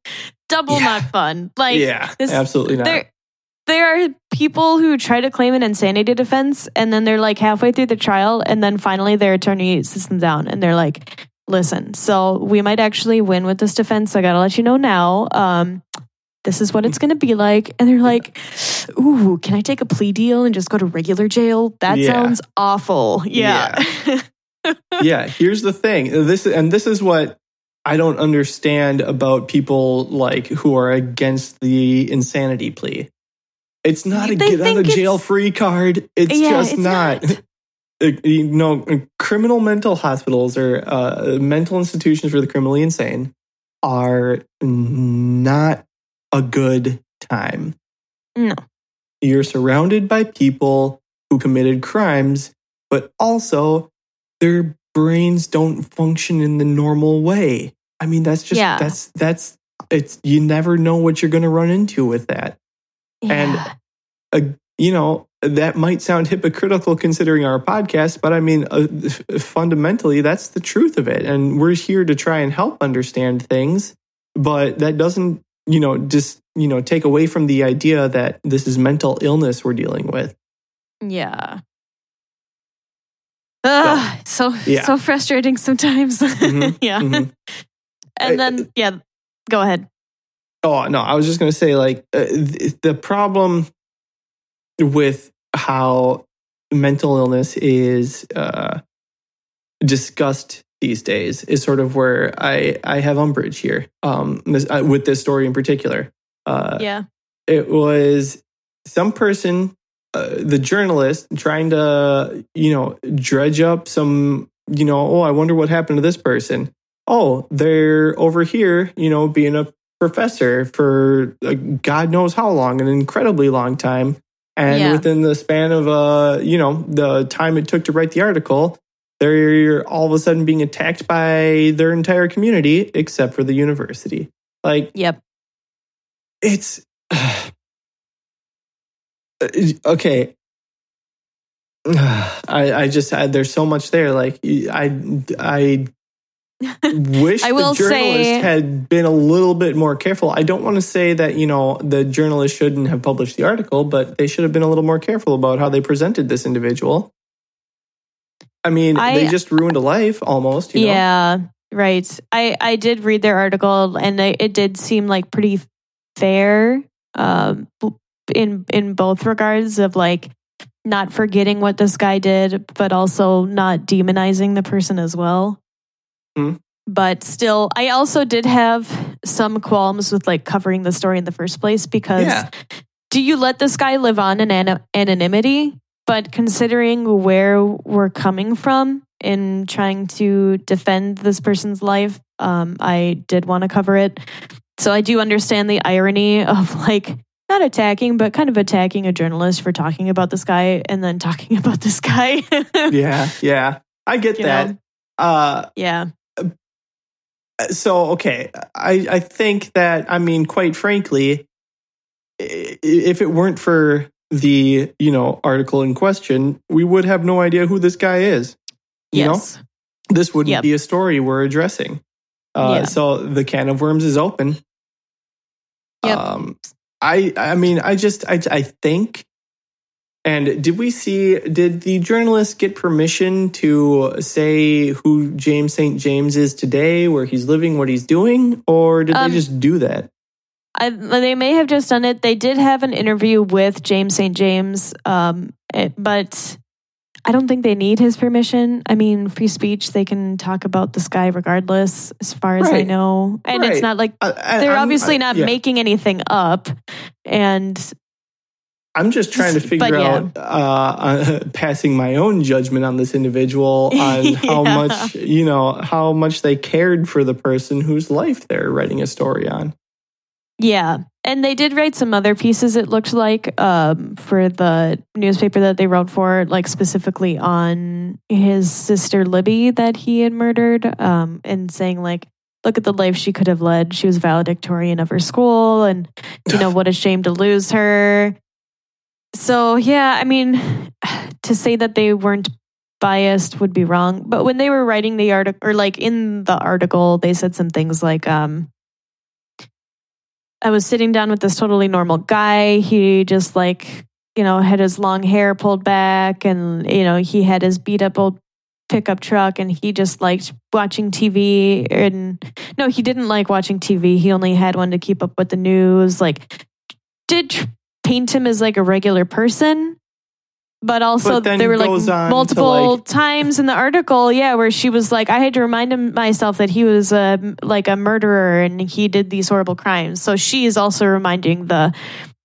double yeah. not fun. Like, yeah, this, absolutely not. There, There are people who try to claim an insanity defense, and then they're like halfway through the trial, and then finally their attorney sits them down, and they're like, listen, so we might actually win with this defense. So I got to let you know now. Um, this is what it's going to be like. And they're like, ooh, can I take a plea deal and just go to regular jail? That yeah. sounds awful. Yeah. Yeah. yeah. Here's the thing. This And this is what I don't understand about people like who are against the insanity plea. It's not a they get out of jail free card. It's yeah, just it's not. not. You know, criminal mental hospitals or uh, mental institutions for the criminally insane are not a good time. No. You're surrounded by people who committed crimes, but also their brains don't function in the normal way. I mean, that's just, yeah. that's, that's, it's, you never know what you're going to run into with that. Yeah. And, uh, you know, that might sound hypocritical considering our podcast, but I mean, uh, fundamentally, that's the truth of it. And we're here to try and help understand things, but that doesn't, you know, just, you know, take away from the idea that this is mental illness we're dealing with. Yeah. Uh, so, so, yeah. so frustrating sometimes. Mm-hmm, yeah. Mm-hmm. And then, I, yeah, go ahead. Oh, no, I was just going to say, like, uh, th- the problem with how mental illness is uh, discussed these days is sort of where I, I have umbrage here um, this, uh, with this story in particular. Uh, yeah. It was some person, uh, the journalist, trying to, you know, dredge up some, you know, oh, I wonder what happened to this person. Oh, they're over here, you know, being a professor for uh, God knows how long, an incredibly long time. And yeah. within the span of, uh, you know, the time it took to write the article, they're all of a sudden being attacked by their entire community, except for the university. Like, yep. It's, uh, okay. Uh, I, I just, I, there's so much there. Like, I, I wish I will the journalist say, had been a little bit more careful. I don't want to say that, you know, the journalist shouldn't have published the article, but they should have been a little more careful about how they presented this individual. I mean, I, they just ruined a life almost. You yeah, know? right. I, I did read their article, and they, it did seem like pretty fair um, in in both regards of like not forgetting what this guy did, but also not demonizing the person as well. Mm-hmm. But still, I also did have some qualms with like covering the story in the first place because yeah. do you let this guy live on in an- anonymity? But considering where we're coming from in trying to defend this person's life, um, I did want to cover it. So I do understand the irony of like not attacking, but kind of attacking a journalist for talking about this guy and then talking about this guy. yeah, yeah, I get you that. Know? Uh, yeah. So, okay. I, I think that, I mean, quite frankly, if it weren't for the, you know, article in question, we would have no idea who this guy is. You yes. know? This wouldn't yep. be a story we're addressing. Uh, yeah. So the can of worms is open. Yep. Um, I, I mean, I just, I, I think... And did we see, did the journalist get permission to say who James Saint James is today, where he's living, what he's doing? Or did um, they just do that? I, they may have just done it. They did have an interview with James Saint James, um, it, but I don't think they need his permission. I mean, free speech, they can talk about this guy regardless, as far as right. I know. And right. it's not like, I, I, they're I'm, obviously not I, yeah. making anything up. And... I'm just trying to figure but, yeah. out, uh, uh, passing my own judgment on this individual on yeah. how much, you know, how much they cared for the person whose life they're writing a story on. Yeah. And they did write some other pieces, it looked like, um, for the newspaper that they wrote for, like specifically on his sister Libby that he had murdered, um, and saying like, look at the life she could have led. She was valedictorian of her school and, you know, what a shame to lose her. So, yeah, I mean, to say that they weren't biased would be wrong. But when they were writing the article, or like in the article, they said some things like, um, I was sitting down with this totally normal guy. He just like, you know, had his long hair pulled back and, you know, he had his beat up old pickup truck and he just liked watching T V. And no, he didn't like watching T V. He only had one to keep up with the news. Like, did... Tr- paint him as like a regular person, But also but there were like multiple like, times in the article, yeah, where she was like, I had to remind him, myself that he was a, like a murderer and he did these horrible crimes. So she is also reminding the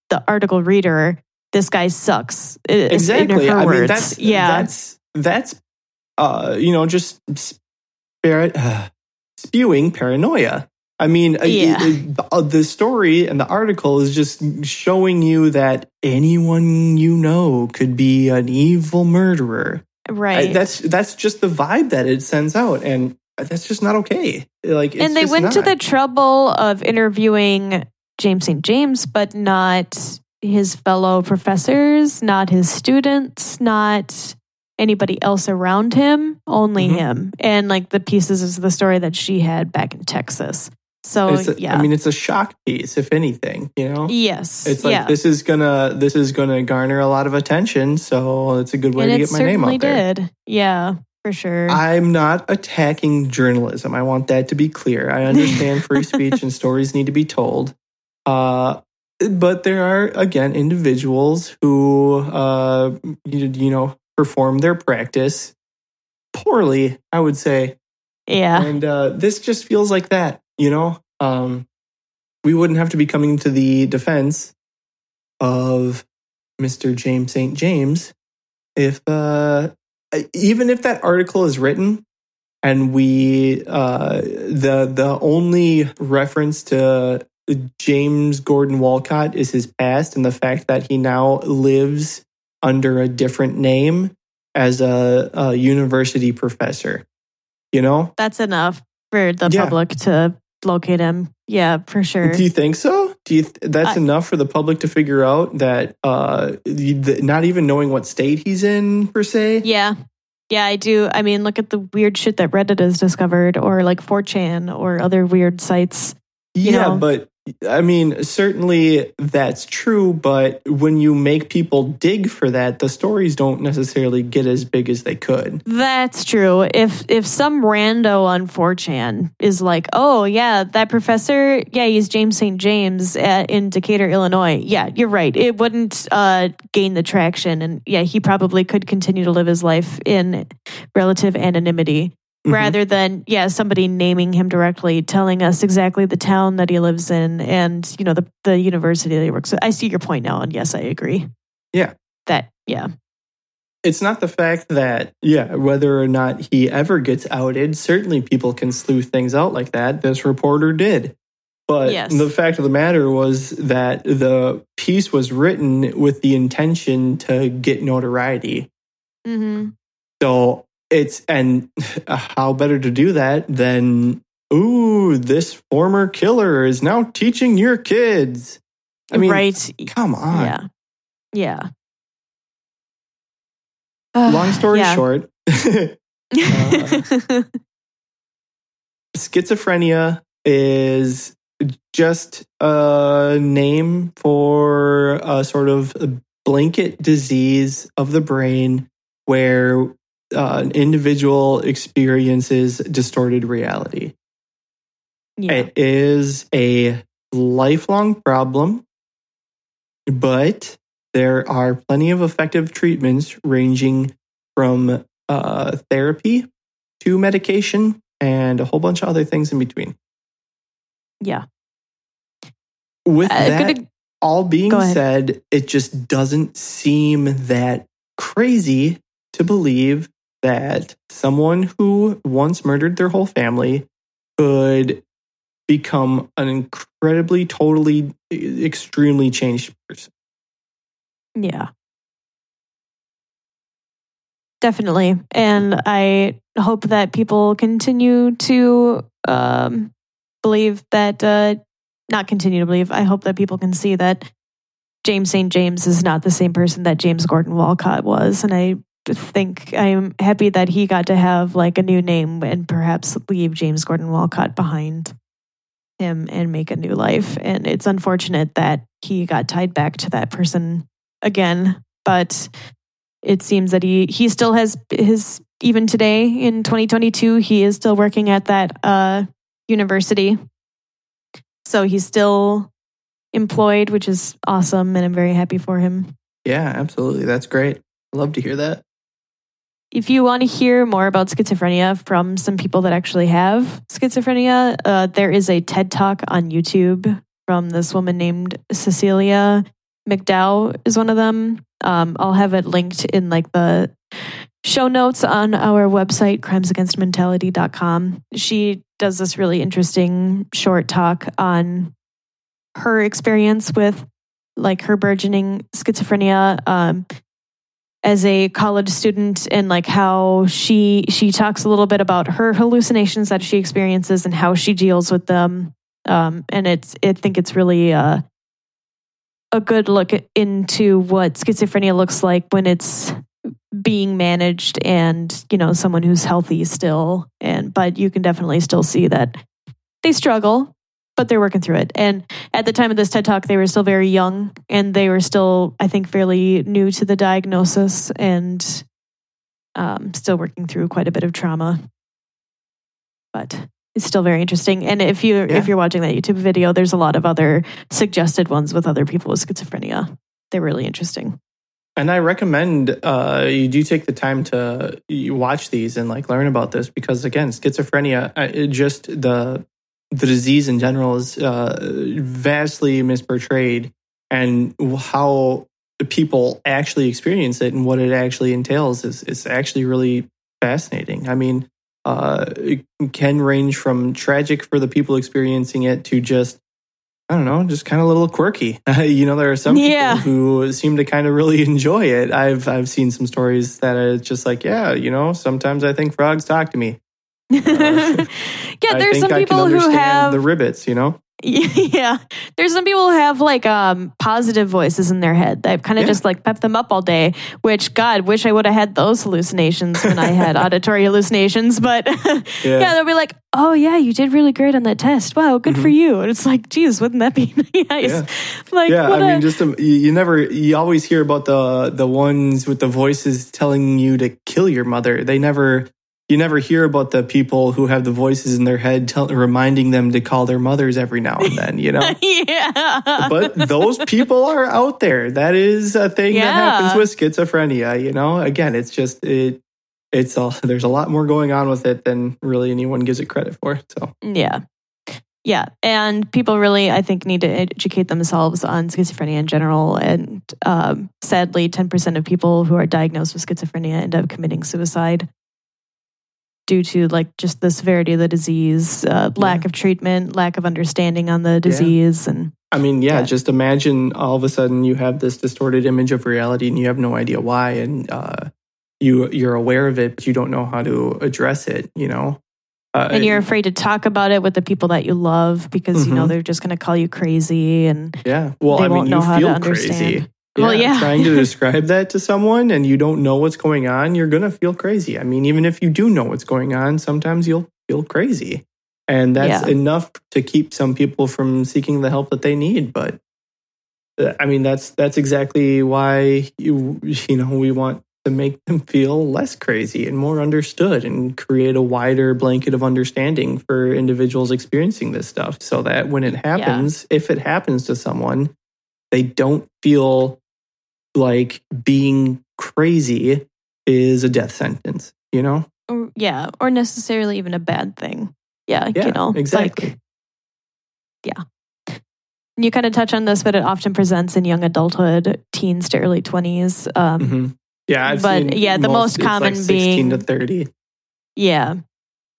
the article reader, this guy sucks. Exactly. I words. mean, that's, yeah. that's, that's uh, you know, just spir- uh, spewing paranoia. I mean, yeah. uh, uh, the story and the article is just showing you that anyone you know could be an evil murderer. Right. I, that's that's just the vibe that it sends out, and that's just not okay. Like, it's and they just went not. to the trouble of interviewing James Saint James, but not his fellow professors, not his students, not anybody else around him, only mm-hmm. him, and like the pieces is the story that she had back in Texas. So it's a, yeah, I mean, it's a shock piece, if anything, you know. Yes, it's like yeah. this is gonna this is gonna garner a lot of attention, so it's a good way and to get my name out there. It certainly did, yeah, for sure. I'm not attacking journalism. I want that to be clear. I understand free speech and stories need to be told, uh, but there are again individuals who, uh, you, you know, perform their practice poorly. I would say, yeah, and uh, this just feels like that. You know, um, we wouldn't have to be coming to the defense of Mister James Saint James if, uh, even if that article is written and we uh, the the only reference to James Gordon Walcott is his past and the fact that he now lives under a different name as a, a university professor. You know, that's enough for the yeah. public to locate him. Yeah, for sure. Do you think so? Do you? Th- that's I, enough for the public to figure out that uh, the, not even knowing what state he's in per se. Yeah, yeah, I do. I mean, look at the weird shit that Reddit has discovered, or like four chan, or other weird sites. You yeah, know? But I mean, certainly that's true. But when you make people dig for that, the stories don't necessarily get as big as they could. That's true. If if some rando on four chan is like, oh, yeah, that professor, yeah, he's James Saint James at, in Decatur, Illinois. Yeah, you're right. It wouldn't uh, gain the traction. And yeah, he probably could continue to live his life in relative anonymity. Mm-hmm. Rather than, yeah, somebody naming him directly, telling us exactly the town that he lives in and, you know, the, the university that he works at. I see your point now, and yes, I agree. Yeah. That, yeah. It's not the fact that, yeah, whether or not he ever gets outed, certainly people can sleuth things out like that. This reporter did. But yes. The fact of the matter was that the piece was written with the intention to get notoriety. Mm-hmm. So... It's and how better to do that than, ooh, this former killer is now teaching your kids. I mean, right. Come on. Yeah. Yeah. Uh, Long story yeah. short, uh, schizophrenia is just a name for a sort of blanket disease of the brain where Uh, an individual experiences distorted reality. Yeah. It is a lifelong problem, but there are plenty of effective treatments ranging from uh, therapy to medication and a whole bunch of other things in between. Yeah. With uh, that gonna... all being said, it just doesn't seem that crazy to believe that someone who once murdered their whole family could become an incredibly, totally, extremely changed person. Yeah. Definitely. And I hope that people continue to um, believe that, uh, not continue to believe, I hope that people can see that James Saint James is not the same person that James Gordon Walcott was. And I think I'm happy that he got to have like a new name and perhaps leave James Gordon Walcott behind him and make a new life. And it's unfortunate that he got tied back to that person again, but it seems that he he still has his, even today in twenty twenty-two, he is still working at that uh university, so he's still employed, which is awesome, and I'm very happy for him. Yeah, absolutely, that's great. Love to hear that. If you want to hear more about schizophrenia from some people that actually have schizophrenia, uh, there is a TED Talk on YouTube from this woman named Cecilia McDowell is one of them. Um, I'll have it linked in like the show notes on our website, crimes against mentality dot com. She does this really interesting short talk on her experience with like her burgeoning schizophrenia um, as a college student, and like how she she talks a little bit about her hallucinations that she experiences and how she deals with them. Um, and it's I think it's really uh, a good look into what schizophrenia looks like when it's being managed, and you know, someone who's healthy still, and but you can definitely still see that they struggle, but they're working through it. And at the time of this TED Talk, they were still very young, and they were still, I think, fairly new to the diagnosis, and um, still working through quite a bit of trauma. But it's still very interesting. And if you yeah. if you're watching that YouTube video, there's a lot of other suggested ones with other people with schizophrenia. They're really interesting. And I recommend uh, you do take the time to you watch these and like learn about this, because again, schizophrenia, it just the the disease in general is uh, vastly misportrayed, and how people actually experience it and what it actually entails is it's actually really fascinating. I mean, uh, it can range from tragic for the people experiencing it to just, I don't know, just kind of a little quirky. You know, there are some people yeah. who seem to kind of really enjoy it. I've I've seen some stories that it's just like, yeah, you know, sometimes I think frogs talk to me. Uh, yeah, there's I think some people I can understand who have the ribbits, you know? Yeah. There's some people who have like um, positive voices in their head that kind of yeah. just like pep them up all day, which, God, wish I would have had those hallucinations when I had auditory hallucinations. But yeah. yeah, they'll be like, oh yeah, you did really great on that test. Wow, good mm-hmm. for you. And it's like, geez, wouldn't that be nice? Yeah, like, yeah what I a- mean, just a, you never, you always hear about the the ones with the voices telling you to kill your mother. They never... You never hear about the people who have the voices in their head tell, reminding them to call their mothers every now and then, you know? yeah. But those people are out there. That is a thing yeah. that happens with schizophrenia, you know? Again, it's just, it. it's a, there's a lot more going on with it than really anyone gives it credit for, so. Yeah. Yeah. And people really, I think, need to educate themselves on schizophrenia in general. And um, sadly, ten percent of people who are diagnosed with schizophrenia end up committing suicide, due to like just the severity of the disease, uh, lack yeah. of treatment, lack of understanding on the disease. Yeah. And I mean, yeah, yeah, just imagine all of a sudden you have this distorted image of reality and you have no idea why. And uh, you, you're aware of it, but you don't know how to address it, you know? Uh, and you're afraid to talk about it with the people that you love because, mm-hmm. you know, they're just going to call you crazy. And yeah, well, they I won't mean, know you how feel to understand. Crazy. Yeah, well, yeah. Trying to describe that to someone and you don't know what's going on, you're going to feel crazy. I mean, even if you do know what's going on, sometimes you'll feel crazy. And that's yeah. enough to keep some people from seeking the help that they need. But I mean, that's that's exactly why, you, you know, we want to make them feel less crazy and more understood and create a wider blanket of understanding for individuals experiencing this stuff so that when it happens, yeah. if it happens to someone, they don't feel like being crazy is a death sentence, you know? Or, yeah, or necessarily even a bad thing. Yeah, yeah, you know, exactly. Like, yeah. You kind of touch on this, but it often presents in young adulthood, teens to early twenties. Um, mm-hmm. Yeah, I've but seen yeah, the most, most common it's like being sixteen to thirty. Yeah,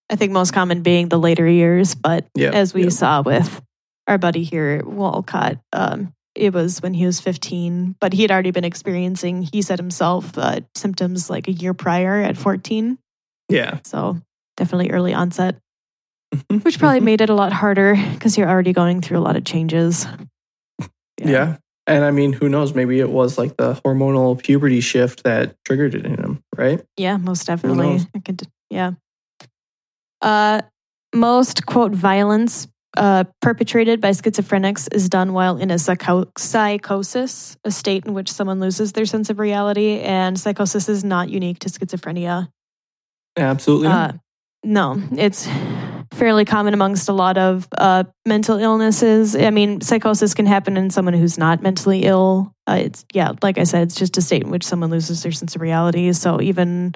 I think most common being the later years. But yep, as we yep. saw with our buddy here, Walcott. Um, It was when he was fifteen, but he had already been experiencing, he said himself, uh, symptoms like a year prior at fourteen. Yeah. So definitely early onset, which probably made it a lot harder because you're already going through a lot of changes. Yeah. yeah. And I mean, who knows? Maybe it was like the hormonal puberty shift that triggered it in him, right? Yeah, most definitely. I could, yeah. Uh, most, quote, violence Uh, perpetrated by schizophrenics is done while in a psycho- psychosis, a state in which someone loses their sense of reality, and psychosis is not unique to schizophrenia. Absolutely. Uh, no, it's fairly common amongst a lot of uh, mental illnesses. I mean, psychosis can happen in someone who's not mentally ill. Uh, it's yeah, like I said, it's just a state in which someone loses their sense of reality. So even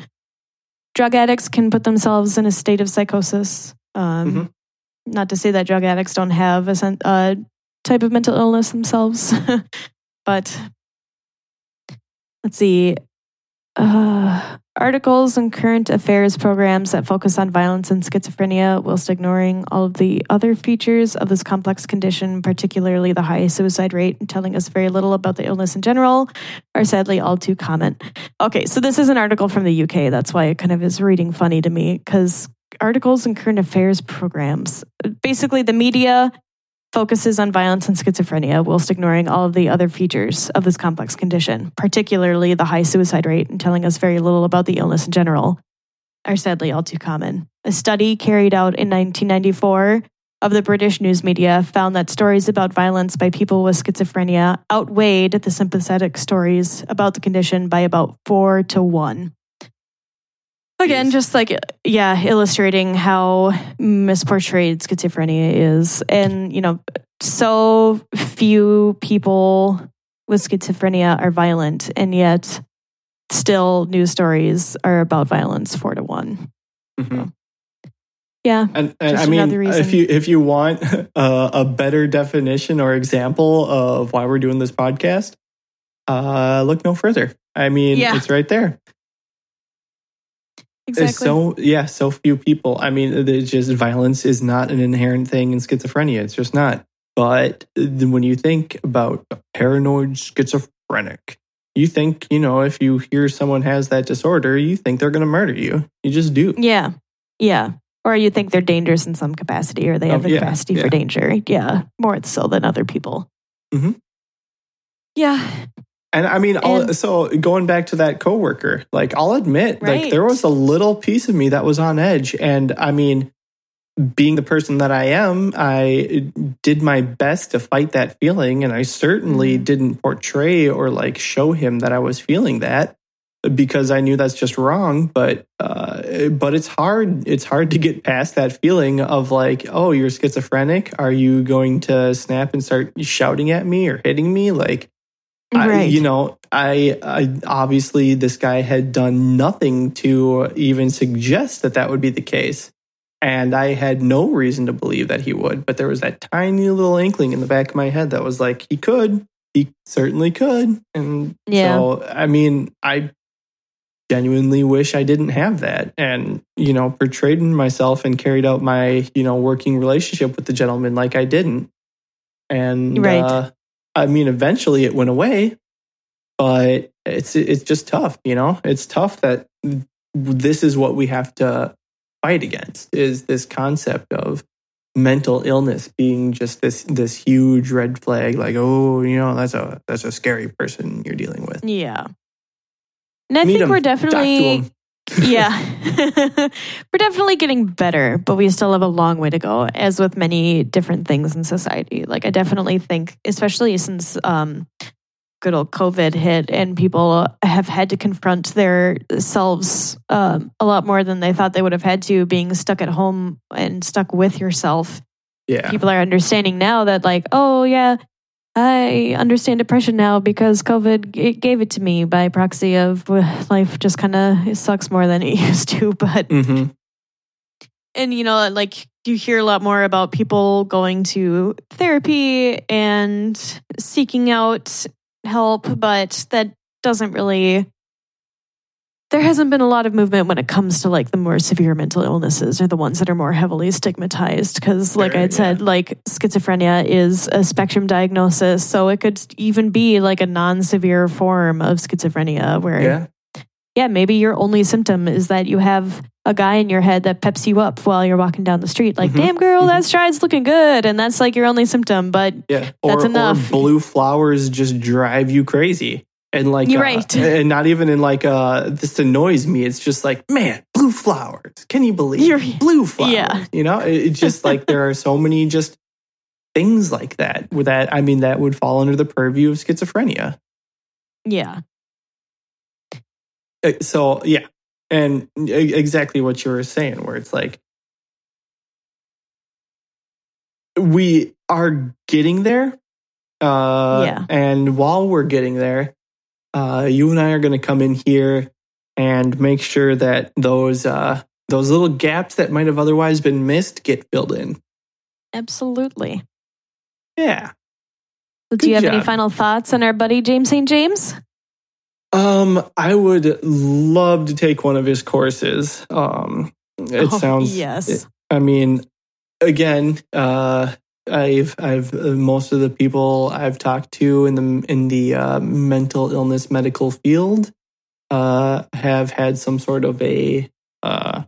drug addicts can put themselves in a state of psychosis. Um, mm-hmm. Not to say that drug addicts don't have a sen- uh, type of mental illness themselves, but let's see. Uh, articles and current affairs programs that focus on violence and schizophrenia whilst ignoring all of the other features of this complex condition, particularly the high suicide rate, and telling us very little about the illness in general, are sadly all too common. Okay, so this is an article from the U K. That's why it kind of is reading funny to me, because articles and current affairs programs. Basically, the media focuses on violence and schizophrenia whilst ignoring all of the other features of this complex condition, particularly the high suicide rate, and telling us very little about the illness in general, are sadly all too common. A study carried out in nineteen ninety-four of the British news media found that stories about violence by people with schizophrenia outweighed the sympathetic stories about the condition by about four to one. Again, just like, yeah, illustrating how misportrayed schizophrenia is. And, you know, so few people with schizophrenia are violent, and yet still news stories are about violence four to one. Mm-hmm. So, yeah. And, and I mean, if you, if you want uh, a better definition or example of why we're doing this podcast, uh, look no further. I mean, yeah. It's right there. Exactly. So yeah, so few people. I mean, it's just violence is not an inherent thing in schizophrenia. It's just not. But when you think about paranoid schizophrenic, you think, you know, if you hear someone has that disorder, you think they're going to murder you. You just do. Yeah. Yeah. Or you think they're dangerous in some capacity, or they have oh, the yeah, capacity yeah. for danger. Yeah. More so than other people. Mm-hmm. Yeah. And I mean, and, all, so going back to that coworker, like I'll admit, right. like there was a little piece of me that was on edge. And I mean, being the person that I am, I did my best to fight that feeling. And I certainly mm-hmm. didn't portray or like show him that I was feeling that, because I knew that's just wrong. But uh, but it's hard. It's hard to get past that feeling of like, oh, you're schizophrenic. Are you going to snap and start shouting at me or hitting me? Like. I, right. You know, I, I obviously this guy had done nothing to even suggest that that would be the case. And I had no reason to believe that he would. But there was that tiny little inkling in the back of my head that was like, he could. He certainly could. And yeah. so, I mean, I genuinely wish I didn't have that. And, you know, portrayed myself and carried out my, you know, working relationship with the gentleman like I didn't. And, right. uh, I mean, eventually it went away, but it's it's just tough, you know? It's tough that this is what we have to fight against, is this concept of mental illness being just this this huge red flag, like, oh, you know, that's a that's a scary person you're dealing with. Yeah. And I Meet think him, we're definitely yeah. We're definitely getting better, but we still have a long way to go, as with many different things in society. Like, I definitely think, especially since um, good old COVID hit and people have had to confront their selves um, a lot more than they thought they would have had to, being stuck at home and stuck with yourself. Yeah. People are understanding now that, like, oh, yeah, I understand depression now because COVID it gave it to me by proxy of life just kind of sucks more than it used to. But, mm-hmm. and you know, like you hear a lot more about people going to therapy and seeking out help, but that doesn't really, there hasn't been a lot of movement when it comes to like the more severe mental illnesses, or the ones that are more heavily stigmatized. Because like I had said, yeah. like schizophrenia is a spectrum diagnosis. So it could even be like a non-severe form of schizophrenia where, yeah. yeah, maybe your only symptom is that you have a guy in your head that peps you up while you're walking down the street. Like, mm-hmm. damn girl, mm-hmm. that stride's looking good. And that's like your only symptom, but yeah. or, that's enough. Or blue flowers just drive you crazy. And like, You're uh, right. and not even in like, uh, this annoys me. It's just like, man, blue flowers. Can you believe You're, blue flowers? Yeah. You know, it, it's just like there are so many just things like that. With that, I mean, that would fall under the purview of schizophrenia. Yeah. So yeah, and exactly what you were saying, where it's like, we are getting there. Uh, yeah. And while we're getting there, uh, you and I are going to come in here and make sure that those uh, those little gaps that might have otherwise been missed get filled in. Absolutely. Yeah. Well, do you have job. any final thoughts on our buddy James Saint James? Um, I would love to take one of his courses. Um, it oh, sounds yes. It, I mean, again, uh, I've I've uh, most of the people I've talked to in the in the uh, mental illness medical field uh, have had some sort of a uh,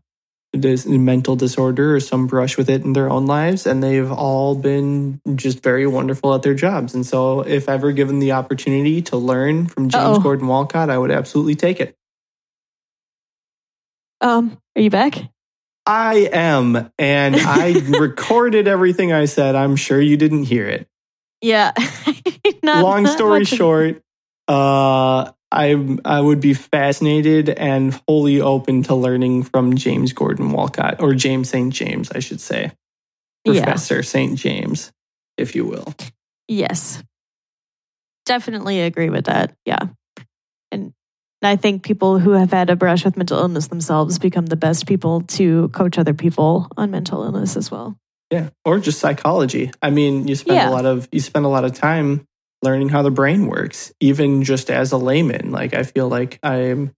dis- mental disorder or some brush with it in their own lives, and they've all been just very wonderful at their jobs. And so, if ever given the opportunity to learn from James Uh-oh. Gordon Walcott, I would absolutely take it. Um, are you back? I am, and I recorded everything I said. I'm sure you didn't hear it. Yeah. not, Long not story short, uh, I I would be fascinated and wholly open to learning from James Gordon Walcott, or James Saint James, I should say. Yeah. Professor Saint James, if you will. Yes. Definitely agree with that, yeah. And I think people who have had a brush with mental illness themselves become the best people to coach other people on mental illness as well. Yeah, or just psychology. I mean, you spend yeah. a lot of you spend a lot of time learning how the brain works, even just as a layman. Like, I feel like I'm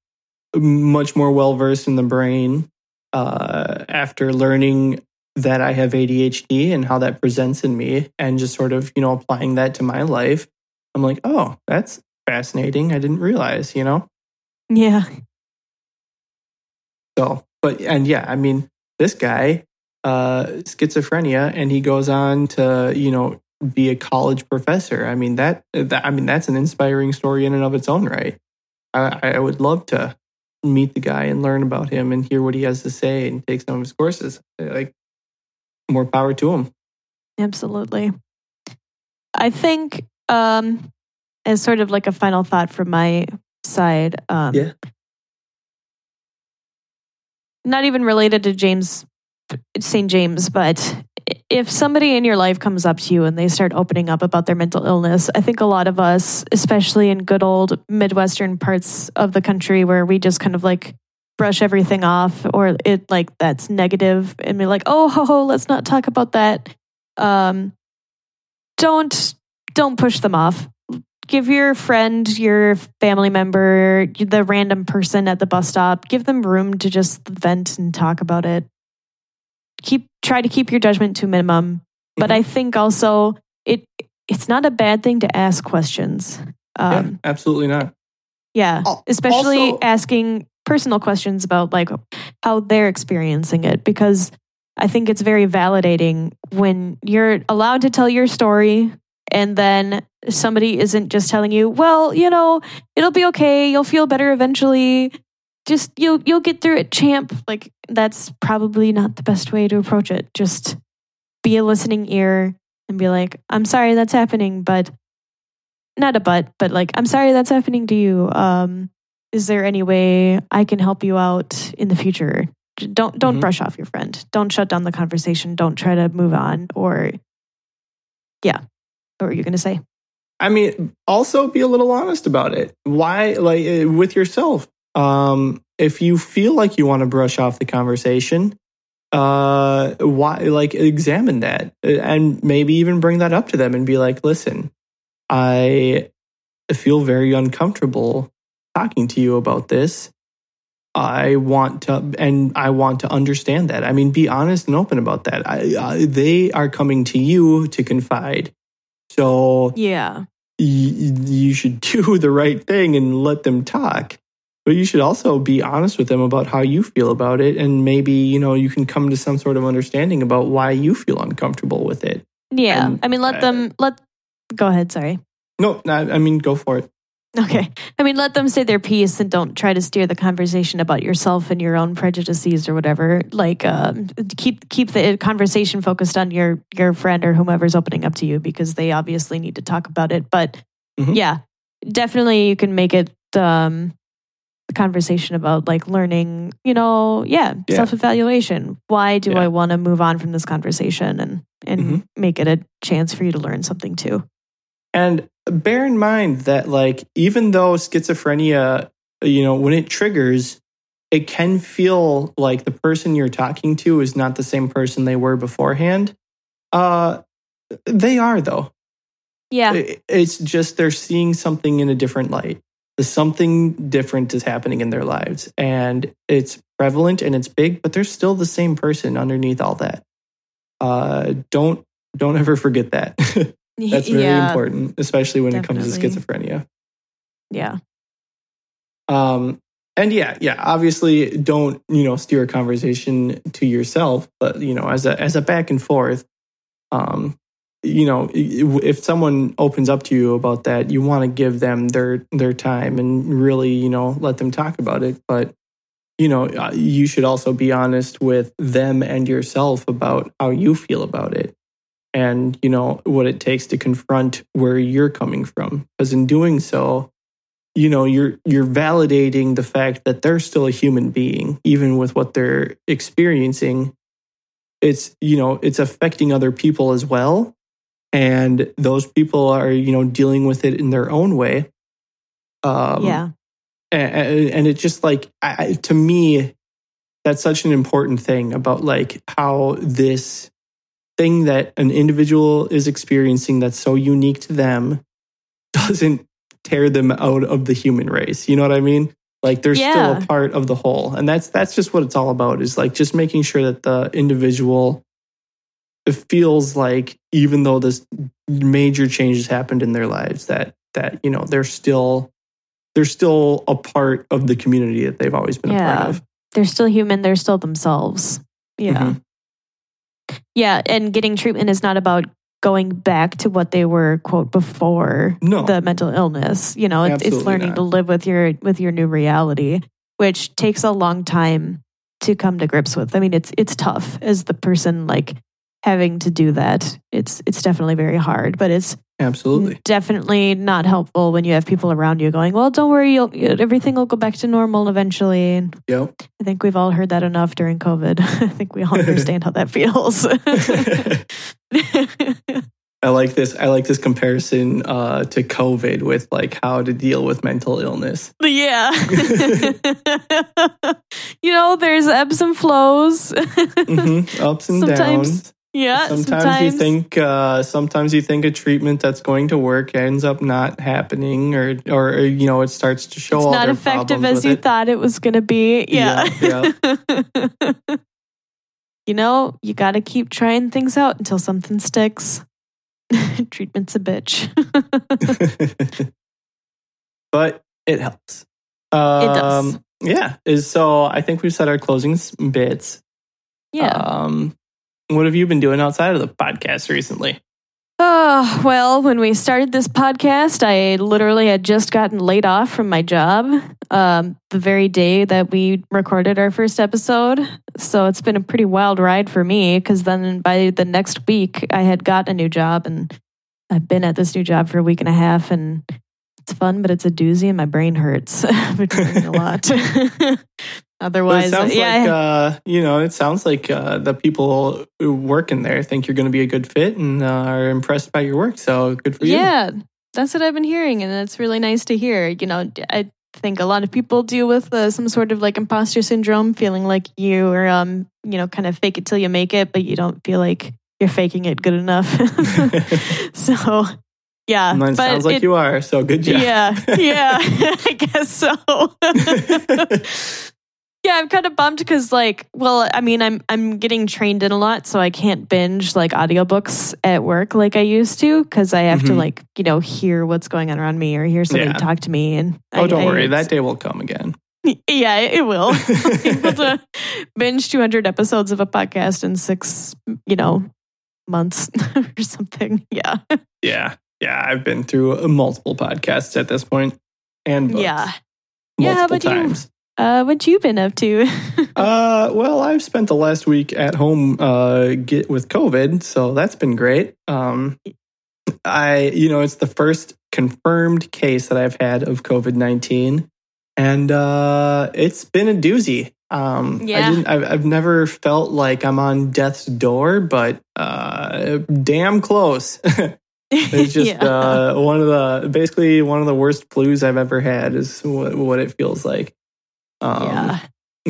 much more well versed in the brain uh, after learning that I have A D H D and how that presents in me, and just sort of, you know, applying that to my life. I'm like, oh, that's fascinating. I didn't realize, you know. Yeah. So, but, and yeah, I mean, this guy, uh, schizophrenia, and he goes on to, you know, be a college professor. I mean, that, that I mean, that's an inspiring story in and of its own right. I, I would love to meet the guy and learn about him and hear what he has to say and take some of his courses. Like, more power to him. Absolutely. I think, um, as sort of like a final thought from my side, um yeah. not even related to James Saint James, but if somebody in your life comes up to you and they start opening up about their mental illness, I think a lot of us, especially in good old Midwestern parts of the country where we just kind of like brush everything off, or it like that's negative and we're like, oh ho ho, let's not talk about that. Um don't don't push them off. Give your friend, your family member, the random person at the bus stop, give them room to just vent and talk about it. Keep try to keep your judgment to a minimum. Mm-hmm. But I think also it it's not a bad thing to ask questions. Um, yeah, absolutely not. Yeah, especially also, asking personal questions about like how they're experiencing it, because I think it's very validating when you're allowed to tell your story. And then somebody isn't just telling you, well, you know, it'll be okay. You'll feel better eventually. Just you'll you'll get through it, champ. Like, that's probably not the best way to approach it. Just be a listening ear and be like, I'm sorry that's happening, but not a but, but like, I'm sorry that's happening to you. Um, is there any way I can help you out in the future? Don't don't mm-hmm. brush off your friend. Don't shut down the conversation. Don't try to move on. Or yeah. What were you going to say? I mean, also be a little honest about it. Why, like, with yourself? Um, if you feel like you want to brush off the conversation, uh, why, like, examine that, and maybe even bring that up to them and be like, "Listen, I feel very uncomfortable talking to you about this. I want to, and I want to understand that." I mean, be honest and open about that. I, I, they are coming to you to confide. So yeah, y- you should do the right thing and let them talk. But you should also be honest with them about how you feel about it. And maybe, you know, you can come to some sort of understanding about why you feel uncomfortable with it. Yeah. And, I mean, let uh, them, let, go ahead. Sorry. No, I, I mean, go for it. Okay. I mean, let them say their piece and don't try to steer the conversation about yourself and your own prejudices or whatever. Like, um, keep keep the conversation focused on your, your friend or whomever's opening up to you, because they obviously need to talk about it. But mm-hmm. yeah, definitely you can make it um, a conversation about like learning, you know, yeah, yeah. self-evaluation. Why do yeah. I want to move on from this conversation? And and mm-hmm. make it a chance for you to learn something too. And bear in mind that, like, even though schizophrenia, you know, when it triggers, it can feel like the person you're talking to is not the same person they were beforehand. Uh, they are, though. Yeah. It's just they're seeing something in a different light. Something different is happening in their lives. And it's prevalent and it's big, but they're still the same person underneath all that. Uh, don't don't ever forget that. That's really yeah, important, especially when definitely. It comes to schizophrenia. Yeah. Um. And yeah, yeah, obviously don't, you know, steer a conversation to yourself, but, you know, as a as a back and forth, um, you know, if someone opens up to you about that, you want to give them their their time and really, you know, let them talk about it. But, you know, you should also be honest with them and yourself about how you feel about it and, you know, what it takes to confront where you're coming from. Because in doing so, you know, you're you're validating the fact that they're still a human being, even with what they're experiencing. It's, you know, it's affecting other people as well. And those people are, you know, dealing with it in their own way. Um, yeah. And, and it's just like, I, to me, that's such an important thing about like how this thing that an individual is experiencing that's so unique to them doesn't tear them out of the human race. You know what I mean? Like they're yeah. still a part of the whole. And that's that's just what it's all about, is like just making sure that the individual feels like, even though this major change has happened in their lives, that that you know they're still they're still a part of the community that they've always been yeah. a part of. They're still human, they're still themselves. Yeah. Mm-hmm. Yeah, and getting treatment is not about going back to what they were, quote, before no. the mental illness. You know, it's, it's learning not. to live with your with your new reality, which takes a long time to come to grips with. I mean, it's it's tough as the person like having to do that. It's it's definitely very hard, but it's absolutely definitely not helpful when you have people around you going, "Well, don't worry, you'll, everything will go back to normal eventually." Yep. I think we've all heard that enough during COVID. I think we all understand how that feels. I like this. I like this comparison uh, to COVID with like how to deal with mental illness. Yeah, you know, there's ebbs and flows, mm-hmm. ups and sometimes, downs. Yeah, sometimes, sometimes. you think uh, sometimes you think a treatment that's going to work ends up not happening, or or, or you know, it starts to show. It's all not effective as you it. thought it was going to be. Yeah. yeah, yeah. You know, you got to keep trying things out until something sticks. Treatment's a bitch. But it helps. Um, it does. Yeah. Is so I think we've said our closing bits. Yeah. Um, what have you been doing outside of the podcast recently? Oh, well, when we started this podcast, I literally had just gotten laid off from my job um, the very day that we recorded our first episode. So it's been a pretty wild ride for me, because then by the next week, I had got a new job, and I've been at this new job for a week and a half, and it's fun, but it's a doozy, and my brain hurts. I've been doing a lot. Otherwise, well, it sounds yeah, like, uh, you know, it sounds like uh, the people who work in there think you're going to be a good fit and uh, are impressed by your work. So good for you. Yeah, that's what I've been hearing. And it's really nice to hear. You know, I think a lot of people deal with uh, some sort of like imposter syndrome, feeling like you are, um, you know, kind of fake it till you make it, but you don't feel like you're faking it good enough. So... Yeah, mine sounds like it, you are, so good job. Yeah, yeah, I guess so. Yeah, I'm kind of bummed because, like, well, I mean, I'm I'm getting trained in a lot, so I can't binge like audiobooks at work like I used to, because I have mm-hmm. to like, you know, hear what's going on around me or hear somebody yeah. talk to me. And oh, I, don't I, worry, I, that day will come again. Yeah, it will. I'm able to binge two hundred episodes of a podcast in six, you know, months or something. Yeah. Yeah. Yeah, I've been through multiple podcasts at this point, and books. Yeah, multiple yeah. How about times. you? Uh, what you been up to? uh, well, I've spent the last week at home uh, get with COVID, so that's been great. Um, I, you know, it's the first confirmed case that I've had of COVID nineteen, and uh, it's been a doozy. Um, yeah. I didn't, I've, I've never felt like I'm on death's door, but uh, damn close. It's just yeah. uh, one of the basically one of the worst flus I've ever had is what, what it feels like. Um, yeah.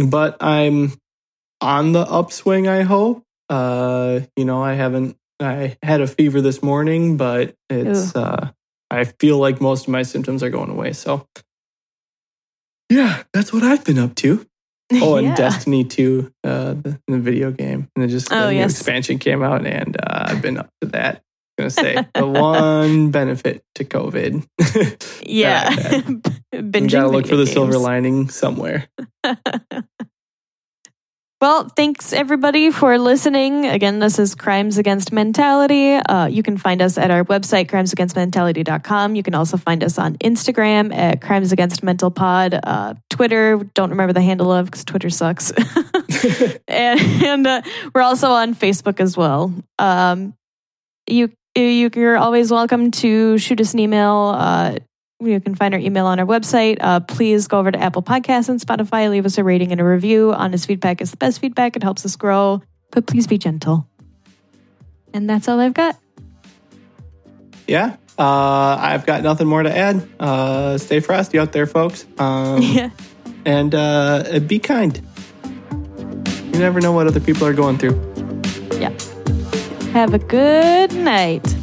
But I'm on the upswing, I hope. Uh, you know, I haven't. I had a fever this morning, but it's. Ooh. Uh, I feel like most of my symptoms are going away. So, yeah, that's what I've been up to. Oh, and yeah. Destiny two, uh, the, the video game, and it just oh, the yes. new expansion came out, and uh, I've been up to that. I was gonna say the one benefit to COVID. Yeah, binging. Gotta look for the games. Silver lining somewhere. Well, thanks everybody for listening. Again, this is Crimes Against Mentality. Uh, you can find us at our website, crimes against mentality dot com. You can also find us on Instagram at Crimes Against Mental Pod. Uh, Twitter, don't remember the handle of because Twitter sucks. and and uh, we're also on Facebook as well. Um, you, you, you're always welcome to shoot us an email. Uh, You can find our email on our website. Uh, please go over to Apple Podcasts and Spotify. Leave us a rating and a review. Honest feedback is the best feedback. It helps us grow. But please be gentle. And that's all I've got. Yeah. Uh, I've got nothing more to add. Uh, stay frosty out there, folks. Um, yeah. And uh, be kind. You never know what other people are going through. Yeah. Have a good night.